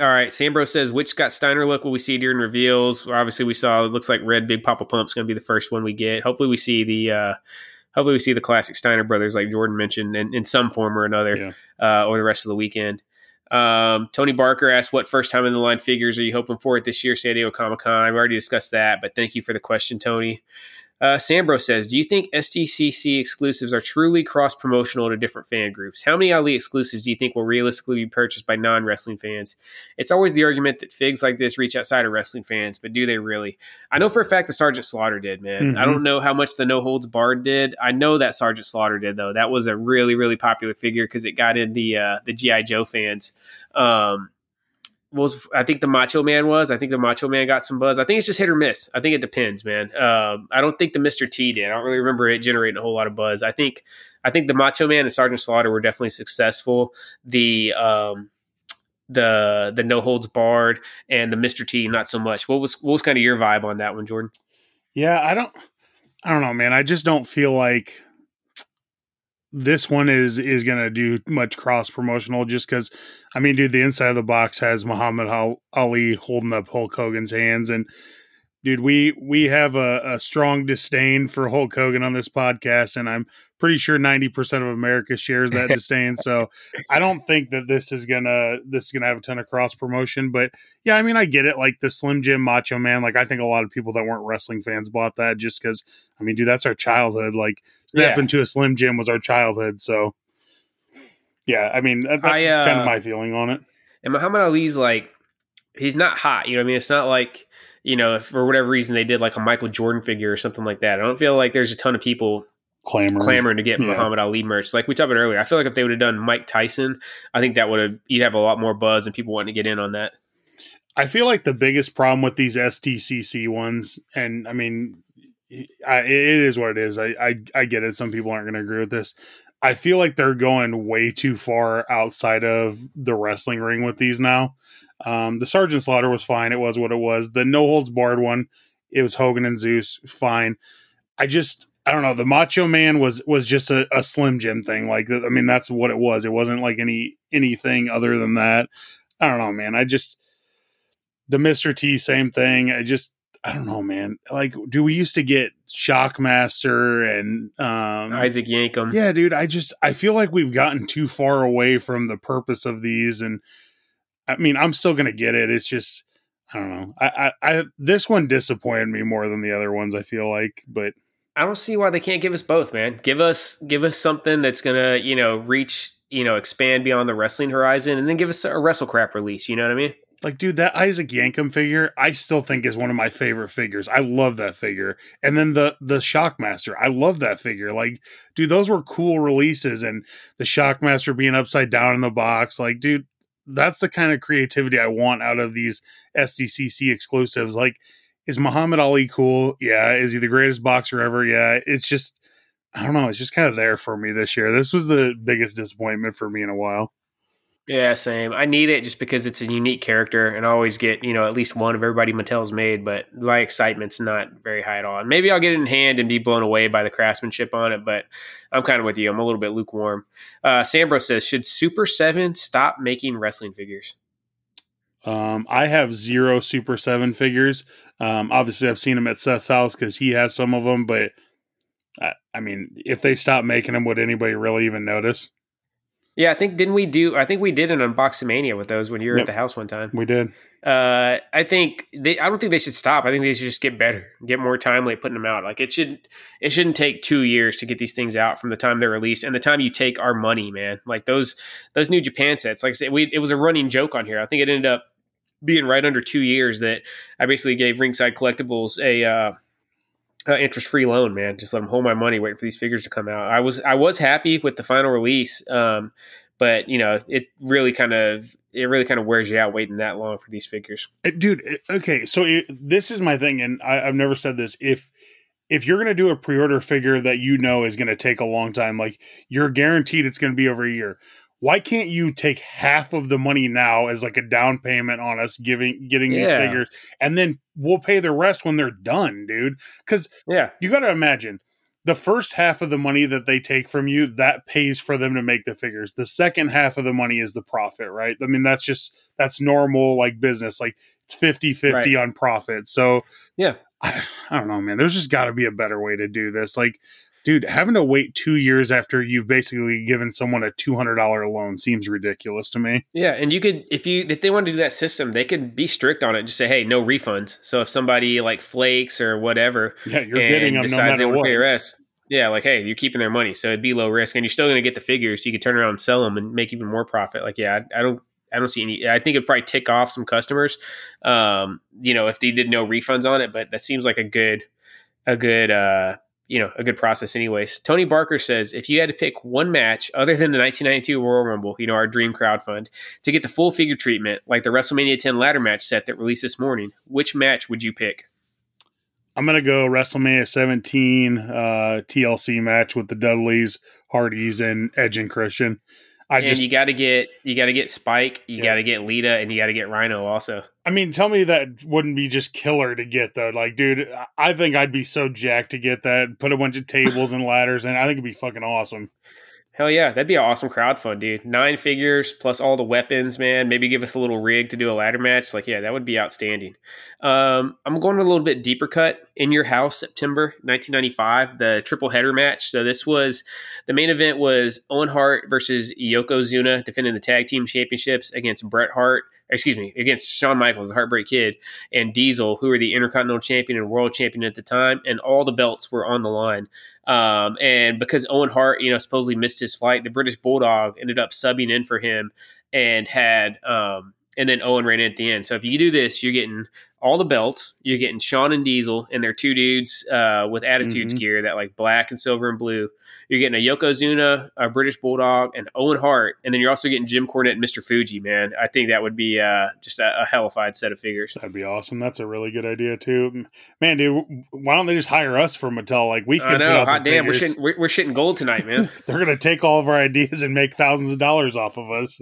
All right, Sambro says, which Scott Steiner look will we see during reveals? Well, obviously, we saw it looks like Red Big Papa Pump's going to be the first one we get. Hopefully, we see the classic Steiner brothers, like Jordan mentioned, in some form or another, over the rest of the weekend. Tony Barker asked, what first time in the line figures are you hoping for at this year's San Diego Comic-Con? We already discussed that, but thank you for the question, Tony. Sambro says, do you think SDCC exclusives are truly cross-promotional to different fan groups? How many Ali exclusives do you think will realistically be purchased by non-wrestling fans? It's always the argument that figs like this reach outside of wrestling fans, but do they really? I know for a fact the Sergeant Slaughter did, man. Mm-hmm. I don't know how much the No Holds Barred did. I know that Sergeant Slaughter did, though. That was a really, really popular figure because it got in the G.I. Joe fans. I think the Macho Man was. I think the Macho Man got some buzz. I think it's just hit or miss. I think it depends, man. I don't think the Mr. T did. I don't really remember it generating a whole lot of buzz. I think the Macho Man and Sergeant Slaughter were definitely successful. The No Holds Barred and the Mr. T not so much. What was kind of your vibe on that one, Jordan? Yeah, I don't know, man. I just don't feel like this one is going to do much cross promotional just because, I mean, dude, the inside of the box has Muhammad Ali holding up Hulk Hogan's hands. And Dude, we have a strong disdain for Hulk Hogan on this podcast, and I'm pretty sure 90% of America shares that disdain. So I don't think that this is gonna have a ton of cross promotion. But yeah, I mean, I get it. Like the Slim Jim Macho Man, like I think a lot of people that weren't wrestling fans bought that just because, I mean, dude, that's our childhood. Like snapping into a Slim Jim was our childhood. So yeah, I mean, that's kind of my feeling on it. And Muhammad Ali's like, he's not hot. You know what I mean? It's not like, you know, if for whatever reason they did like a Michael Jordan figure or something like that. I don't feel like there's a ton of people clamoring to get Muhammad Ali merch. Like we talked about earlier, I feel like if they would have done Mike Tyson, I think that would have, you'd have a lot more buzz and people wanting to get in on that. I feel like the biggest problem with these STCC ones, and I mean, it is what it is. I get it. Some people aren't going to agree with this. I feel like they're going way too far outside of the wrestling ring with these now. The Sergeant Slaughter was fine. It was what it was. The no holds barred one, it was Hogan and Zeus. Fine. I don't know. The Macho Man was just a Slim Jim thing. Like, I mean, that's what it was. It wasn't like anything other than that. I don't know, man. The Mr. T, same thing. I don't know, man. Like, do we used to get Shockmaster and Isaac Yankem? Yeah, dude. I feel like we've gotten too far away from the purpose of these, and I mean, I'm still gonna get it. It's just, I don't know. I this one disappointed me more than the other ones, I feel like, but I don't see why they can't give us both, man. Give us something that's gonna, you know, reach, you know, expand beyond the wrestling horizon, and then give us a wrestle crap release. You know what I mean? Like, dude, that Isaac Yankem figure, I still think is one of my favorite figures. I love that figure. And then the Shockmaster, I love that figure. Like, dude, those were cool releases, and the Shockmaster being upside down in the box. Like, dude, that's the kind of creativity I want out of these SDCC exclusives. Like, is Muhammad Ali cool? Yeah. Is he the greatest boxer ever? Yeah. It's just, I don't know. It's just kind of there for me this year. This was the biggest disappointment for me in a while. Yeah, same. I need it just because it's a unique character, and I always get, you know, at least one of everybody Mattel's made, but my excitement's not very high at all. And maybe I'll get it in hand and be blown away by the craftsmanship on it, but I'm kind of with you. I'm a little bit lukewarm. Sambro says, should Super 7 stop making wrestling figures? I have 0 Super 7 figures. Obviously, I've seen them at Seth's house because he has some of them, but I mean, if they stop making them, would anybody really even notice? Yeah, I think we did an Unboxing Mania with those when you were at the house one time. We did. I don't think they should stop. I think they should just get better, get more timely putting them out. Like it shouldn't take 2 years to get these things out from the time they're released and the time you take our money, man. Like those New Japan sets, like I said, it was a running joke on here. I think it ended up being right under 2 years that I basically gave Ringside Collectibles a, interest-free loan, man. Just let them hold my money, waiting for these figures to come out. I was happy with the final release, but you know, it really kind of wears you out waiting that long for these figures, dude. Okay, so this is my thing, and I've never said this. If you're gonna do a pre-order figure that you know is gonna take a long time, like you're guaranteed it's gonna be over a year, why can't you take half of the money now as like a down payment on us getting these figures, and then we'll pay the rest when they're done, dude? Because you got to imagine the first half of the money that they take from you, that pays for them to make the figures. The second half of the money is the profit, right? I mean, that's normal, like business, like it's 50/50 on profit. So yeah, I don't know, man, there's just gotta be a better way to do this. Like, dude, having to wait 2 years after you've basically given someone a $200 loan seems ridiculous to me. Yeah, and you could, if they wanted to do that system, they could be strict on it and just say, hey, no refunds. So if somebody like flakes or whatever, you're getting them no matter what. Yeah, like, hey, you're keeping their money, so it'd be low risk, and you're still going to get the figures. So you could turn around and sell them and make even more profit. Like, yeah, I don't see any. I think it'd probably tick off some customers, you know, if they did no refunds on it. But that seems like a good process anyways. Tony Barker says, if you had to pick one match other than the 1992 Royal Rumble, you know, our dream crowdfund, to get the full figure treatment, like the WrestleMania 10 ladder match set that released this morning, which match would you pick? I'm going to go WrestleMania 17 TLC match with the Dudleys, Hardys, and Edge and Christian. You got to get Spike, got to get Lita, and you got to get Rhino also. I mean, tell me that wouldn't be just killer to get though. Like, dude, I think I'd be so jacked to get that. Put a bunch of tables and ladders in. I think it'd be fucking awesome. Hell yeah, that'd be an awesome crowdfund, dude. 9 figures plus all the weapons, man. Maybe give us a little rig to do a ladder match. Like, yeah, that would be outstanding. I'm going a little bit deeper cut. In Your House, September 1995, the triple header match. So this was, the main event was Owen Hart versus Yokozuna defending the tag team championships against against Shawn Michaels, the Heartbreak Kid, and Diesel, who were the Intercontinental Champion and World Champion at the time, and all the belts were on the line. And because Owen Hart, supposedly missed his flight, the British Bulldog ended up subbing in for him and had, and then Owen ran in at the end. So if you do this, you're getting all the belts, you're getting Shawn and Diesel and their two dudes with Attitudes gear, that like black and silver and blue. You're getting a Yokozuna, a British Bulldog, and Owen Hart. And then you're also getting Jim Cornette and Mr. Fuji, man. I think that would be just a hellified set of figures. That'd be awesome. That's a really good idea too. Man, dude, why don't they just hire us for Mattel? Like, we can. I know, hot damn. We're shitting gold tonight, man. They're going to take all of our ideas and make thousands of dollars off of us.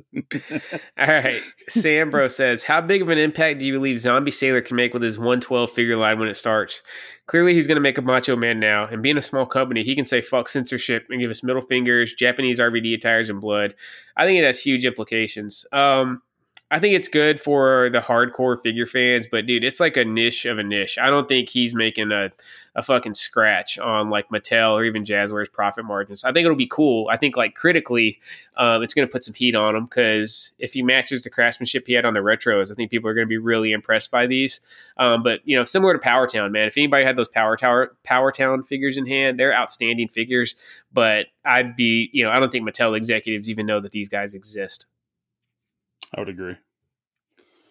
All right. Sam Bro says, how big of an impact do you believe Zombie Sailor can make with his 112 figure line when it starts? Clearly he's going to make a Macho Man now, and being a small company, he can say fuck censorship and give us middle fingers, Japanese RVD attires, and blood. I think it has huge implications. I think it's good for the hardcore figure fans, but dude, it's like a niche of a niche. I don't think he's making a fucking scratch on like Mattel or even Jazwares profit margins. I think it'll be cool. I think like critically, it's going to put some heat on him, because if he matches the craftsmanship he had on the retros, I think people are going to be really impressed by these. But similar to Power Town, man, if anybody had those Power Town figures in hand, they're outstanding figures, but I don't think Mattel executives even know that these guys exist. I would agree.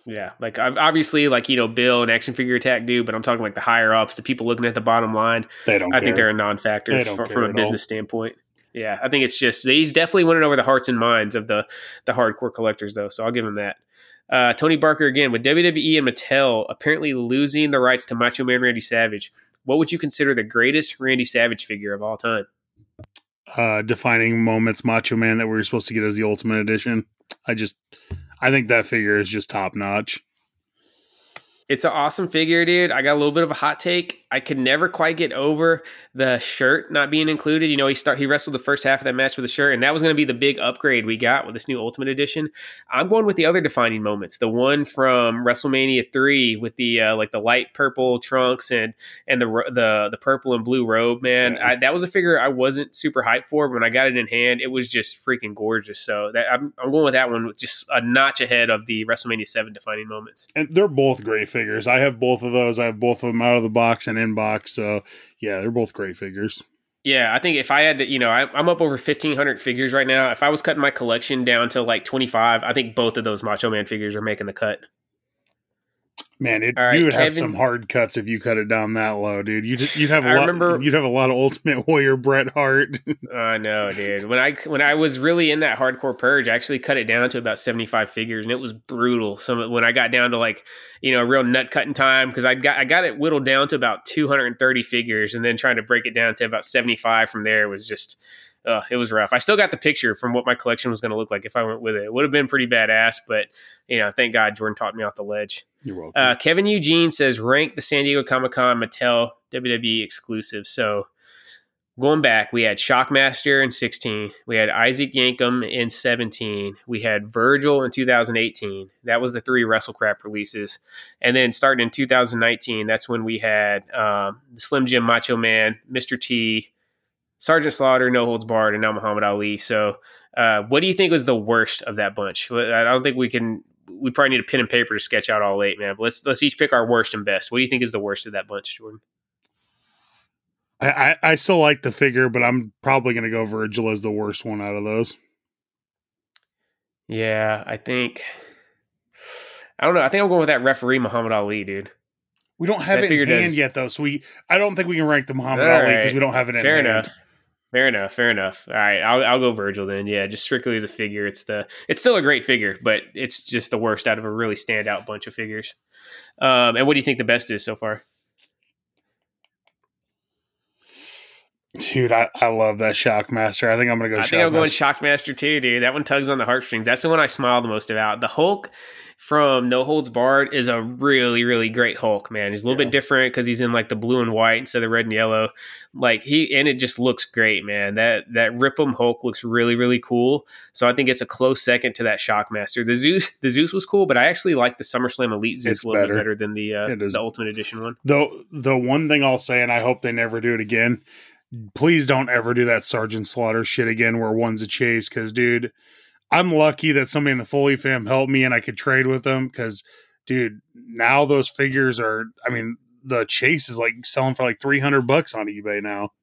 Yeah. Like, obviously, like, Bill and Action Figure Attack do, but I'm talking like the higher ups, the people looking at the bottom line. They don't care. I think they're a non-factor from a business standpoint. Yeah. I think it's just, he's definitely winning over the hearts and minds of the hardcore collectors, though. So I'll give him that. Tony Barker again, with WWE and Mattel apparently losing the rights to Macho Man Randy Savage, what would you consider the greatest Randy Savage figure of all time? Defining Moments Macho Man that we were supposed to get as the Ultimate Edition. I think that figure is just top notch. It's an awesome figure, dude. I got a little bit of a hot take. I could never quite get over the shirt not being included. He wrestled the first half of that match with a shirt, and that was going to be the big upgrade we got with this new Ultimate Edition. I'm going with the other Defining Moments, the one from WrestleMania 3 with the like the light purple trunks and the purple and blue robe. Man, yeah. That was a figure I wasn't super hyped for, but when I got it in hand, it was just freaking gorgeous. So I'm going with that one, with just a notch ahead of the WrestleMania 7 Defining Moments. And they're both great figures. I have both of those. I have both of them out of the box and inbox. So yeah, they're both great figures. Yeah, I think if I had to, I'm up over 1,500 figures right now. If I was cutting my collection down to like 25, I think both of those Macho Man figures are making the cut. Man, you would have some hard cuts if you cut it down that low, dude. You'd have a lot of Ultimate Warrior Bret Hart. I know, dude. When I was really in that hardcore purge, I actually cut it down to about 75 figures, and it was brutal. So when I got down to like real nut cutting time, because I got it whittled down to about 230 figures, and then trying to break it down to about 75 from there was just. It was rough. I still got the picture from what my collection was going to look like if I went with it. It would have been pretty badass, but thank God Jordan taught me off the ledge. You're welcome. Kevin Eugene says, rank the San Diego Comic-Con Mattel WWE exclusive. So going back, we had Shockmaster in 2016. We had Isaac Yankem in 2017. We had Virgil in 2018. That was the three WrestleCrap releases. And then starting in 2019, that's when we had the Slim Jim Macho Man, Mr. T, Sergeant Slaughter, No Holds Barred, and now Muhammad Ali. So what do you think was the worst of that bunch? I don't think we probably need a pen and paper to sketch out all eight, man. But let's each pick our worst and best. What do you think is the worst of that bunch, Jordan? I still like the figure, but I'm probably going to go Virgil as the worst one out of those. Yeah, I don't know. I think I'm going with that referee, Muhammad Ali, dude. We don't have it in hand yet, though, so I don't think we can rank the Muhammad Ali because we don't have it in hand. Fair enough. All right, I'll go Virgil then. Yeah, just strictly as a figure. It's still a great figure, but it's just the worst out of a really standout bunch of figures. And what do you think the best is so far? Dude, I love that Shockmaster. I think I'm going to go Shockmaster. I think I'm going Shockmaster too, dude. That one tugs on the heartstrings. That's the one I smile the most about. The Hulk from No Holds Barred is a really, really great Hulk, man. He's a little bit different because he's in like the blue and white instead of red and yellow. Like and it just looks great, man. That Rip'em Hulk looks really, really cool. So I think it's a close second to that Shockmaster. The Zeus was cool, but I actually like the SummerSlam Elite Zeus a little bit better than the Ultimate Edition one. The one thing I'll say, and I hope they never do it again, please don't ever do that Sergeant Slaughter shit again where one's a chase, because, dude, I'm lucky that somebody in the Foley fam helped me and I could trade with them, because, dude, now those figures are, I mean, the chase is like selling for like $300 on eBay now.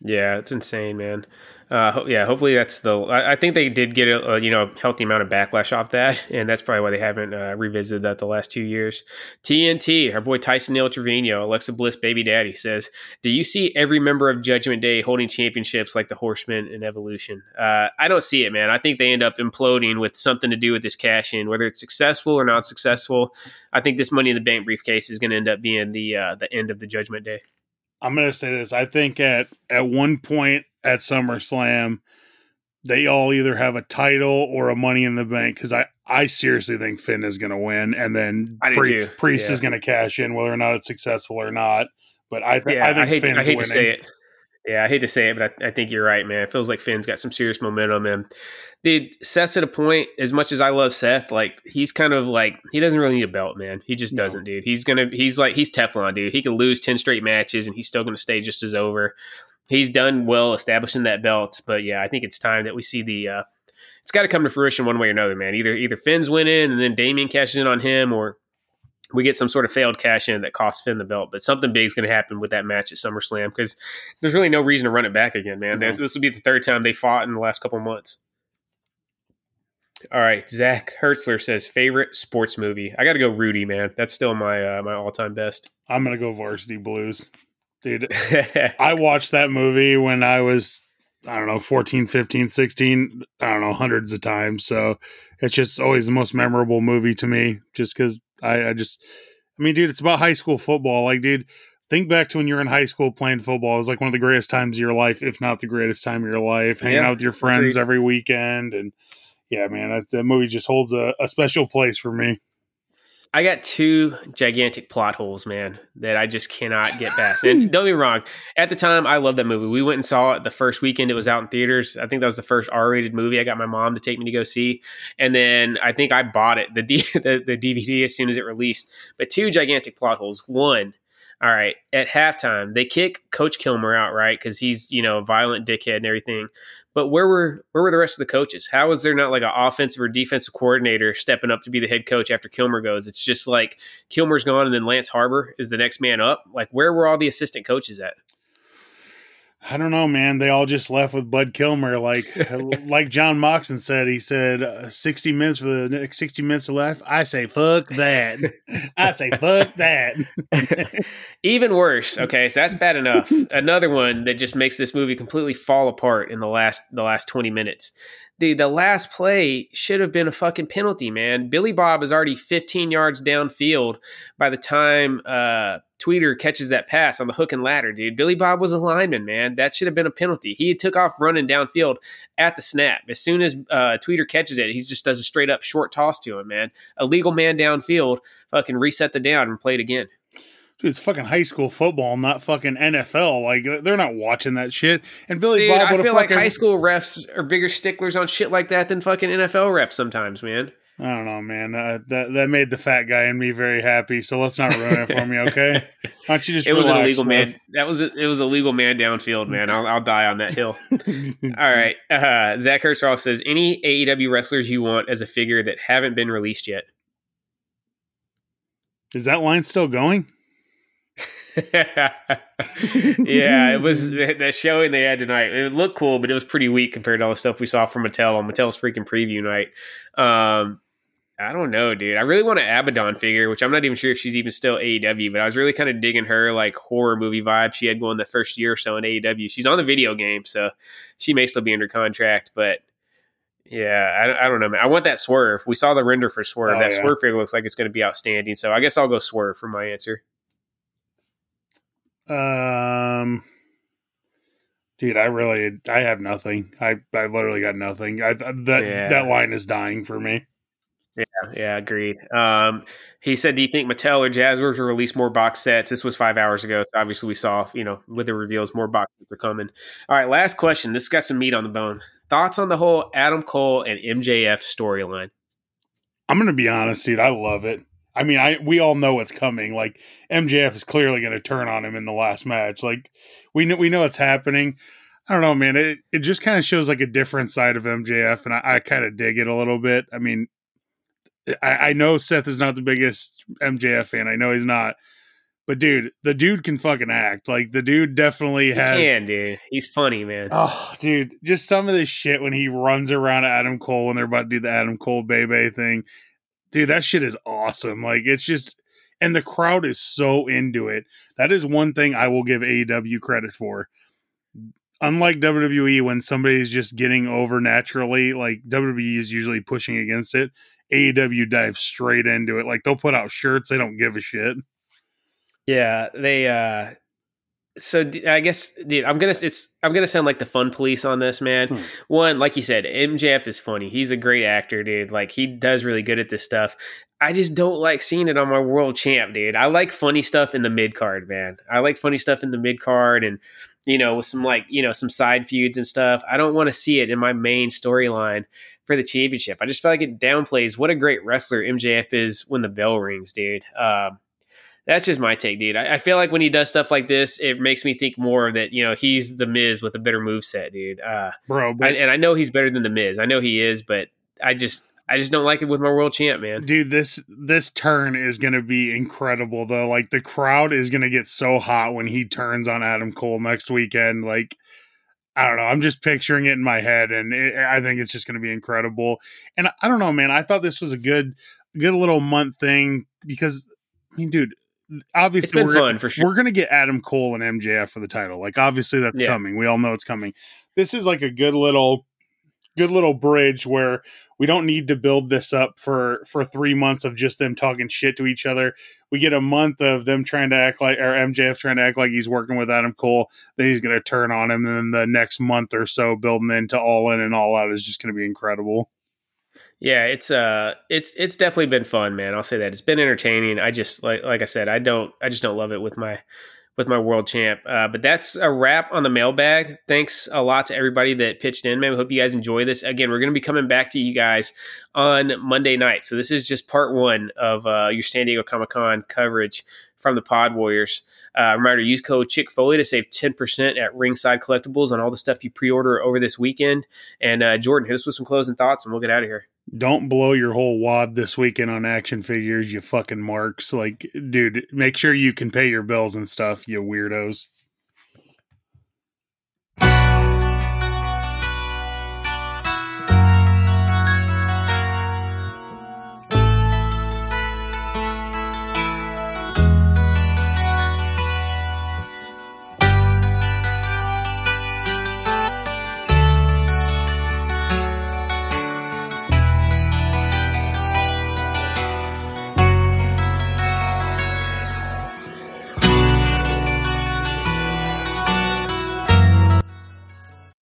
Yeah, it's insane, man. Hopefully that's I think they did get a healthy amount of backlash off that, and that's probably why they haven't revisited that the last 2 years. TNT, our boy Tyson Neil Trevino, Alexa Bliss baby daddy, says, do you see every member of Judgment Day holding championships like the Horsemen and Evolution? I don't see it, man. I think they end up imploding with something to do with this cash-in, whether it's successful or not successful. I think this Money in the Bank briefcase is going to end up being the end of the Judgment Day. I'm going to say this. I think at one point at SummerSlam, they all either have a title or a Money in the Bank, because I seriously think Finn is going to win, and then Priest is going to cash in, whether or not it's successful or not. But I hate to say it, but I think you're right, man. It feels like Finn's got some serious momentum, and dude, Seth's at a point, as much as I love Seth, like he's kind of like, he doesn't really need a belt, man. He just doesn't, dude. He's Teflon, dude. He could lose 10 straight matches and he's still going to stay just as over. He's done well establishing that belt, but yeah, I think it's time that we see it's got to come to fruition one way or another, man. Either Finn's winning and then Damien cashes in on him, or we get some sort of failed cash in that costs Finn the belt, but something big is going to happen with that match at SummerSlam, because there's really no reason to run it back again, man. Mm-hmm. This will be the third time they fought in the last couple of months. All right, Zach Hertzler says, favorite sports movie. I got to go Rudy, man. That's still my my all-time best. I'm going to go Varsity Blues. Dude, I watched that movie when I was, I don't know, 14, 15, 16, I don't know, hundreds of times. So it's just always the most memorable movie to me, just because I mean, dude, it's about high school football. Like, dude, think back to when you were in high school playing football. It was like one of the greatest times of your life, if not the greatest time of your life, hanging out with your friends every weekend. And yeah, man, that movie just holds a special place for me. I got two gigantic plot holes, man, that I just cannot get past. And don't be wrong. At the time, I loved that movie. We went and saw it the first weekend it was out in theaters. I think that was the first R-rated movie I got my mom to take me to go see. And then I think I bought it, the DVD, as soon as it released. But two gigantic plot holes. One, all right, at halftime, they kick Coach Kilmer out, right? Because he's, a violent dickhead and everything. But where were the rest of the coaches? How is there not like an offensive or defensive coordinator stepping up to be the head coach after Kilmer goes? It's just like Kilmer's gone, and then Lance Harbor is the next man up. Like, where were all the assistant coaches at? I don't know, man. They all just left with Bud Kilmer. Like John Moxon said, he said, 60 minutes for the next 60 minutes to life. I say, fuck that. I say, fuck that. Even worse. Okay, so that's bad enough. Another one that just makes this movie completely fall apart in the last 20 minutes. The last play should have been a fucking penalty, man. Billy Bob is already 15 yards downfield by the time Tweeter catches that pass on the hook and ladder, dude. Billy Bob was a lineman, man. That should have been a penalty. He took off running downfield at the snap. As soon as Tweeter catches it, he just does a straight up short toss to him, man. A legal man downfield, fucking reset the down and play it again. Dude, it's fucking high school football, not fucking NFL. Like, they're not watching that shit. And Billy Bob would have fucking... like high school refs are bigger sticklers on shit like that than fucking NFL refs sometimes, man. I don't know, man. That made the fat guy in me very happy. So let's not ruin it for me, okay? Why don't you just relax? It was an illegal man. It was a legal man downfield, man. I'll die on that hill. All right. Zach Hertzroth says, any AEW wrestlers you want as a figure that haven't been released yet? Is that line still going? It was that showing they had tonight. It looked cool, but it was pretty weak compared to all the stuff we saw from Mattel on Mattel's freaking preview night. I don't know, dude. I really want an Abaddon figure, which I'm not even sure if she's even still AEW, but I was really kind of digging her like horror movie vibe she had going the first year or so in AEW. She's on the video game, so she may still be under contract, but yeah, I don't know, man. I want that Swerve. We saw the render for Swerve. Swerve figure looks like it's going to be outstanding, so I guess I'll go Swerve for my answer. Dude, I have nothing. I literally got nothing. That line is dying for me. Yeah, agreed. He said, do you think Mattel or Jazwares will release more box sets? This was 5 hours ago. So obviously, we saw, with the reveals, more box sets are coming. All right, last question. This got some meat on the bone. Thoughts on the whole Adam Cole and MJF storyline? I'm going to be honest, dude. I love it. I mean, we all know what's coming. Like, MJF is clearly going to turn on him in the last match. Like, we know it's happening. I don't know, man. It just kind of shows, like, a different side of MJF, and I kind of dig it a little bit. I mean, I know Seth is not the biggest MJF fan. I know he's not. But, dude, the dude can fucking act. Like, the dude definitely has... He can, dude. He's funny, man. Oh, dude. Just some of this shit when he runs around Adam Cole when they're about to do the Adam Cole baby thing. Dude, that shit is awesome. Like, it's just... And the crowd is so into it. That is one thing I will give AEW credit for. Unlike WWE, when somebody's just getting over naturally, like, WWE is usually pushing against it. AEW dives straight into it. Like, they'll put out shirts. They don't give a shit. Yeah, they. So I guess, dude, I'm gonna sound like the fun police on this, man. One, like you said, MJF is funny. He's a great actor, dude. Like, he does really good at this stuff. I just don't like seeing it on my world champ, dude. I like funny stuff in the mid card, man. I like funny stuff in the mid card, and with some some side feuds and stuff. I don't want to see it in my main storyline for the championship. I just feel like it downplays what a great wrestler MJF is when the bell rings, dude. That's just my take, dude. I feel like when he does stuff like this, it makes me think more that, he's the Miz with a better moveset, dude. And I know he's better than the Miz. I know he is, but I just don't like it with my world champ, man. Dude, this turn is going to be incredible, though. Like, the crowd is going to get so hot when he turns on Adam Cole next weekend. Like, I don't know. I'm just picturing it in my head, and I think it's just going to be incredible. And I don't know, man. I thought this was a good little month thing because, I mean, dude, obviously it's been fun, for sure. We're going to get Adam Cole and MJF for the title. Like, obviously that's coming. We all know it's coming. This is like a good little bridge where we don't need to build this up for 3 months of just them talking shit to each other. We get a month of them trying to act like, or MJF trying to act like he's working with Adam Cole. Then he's going to turn on him. And then the next month or so building into All In and All Out is just going to be incredible. Yeah, it's definitely been fun, man. I'll say that. It's been entertaining. I just, like I said, I just don't love it with my world champ. But that's a wrap on the mailbag. Thanks a lot to everybody that pitched in, man. We hope you guys enjoy this. Again, we're going to be coming back to you guys on Monday night. So this is just part one of your San Diego Comic-Con coverage from the Pod Warriors. Reminder, use code Chick Foley to save 10% at Ringside Collectibles on all the stuff you pre-order over this weekend. And Jordan, hit us with some closing thoughts and we'll get out of here. Don't blow your whole wad this weekend on action figures, you fucking marks. Like, dude, make sure you can pay your bills and stuff, you weirdos.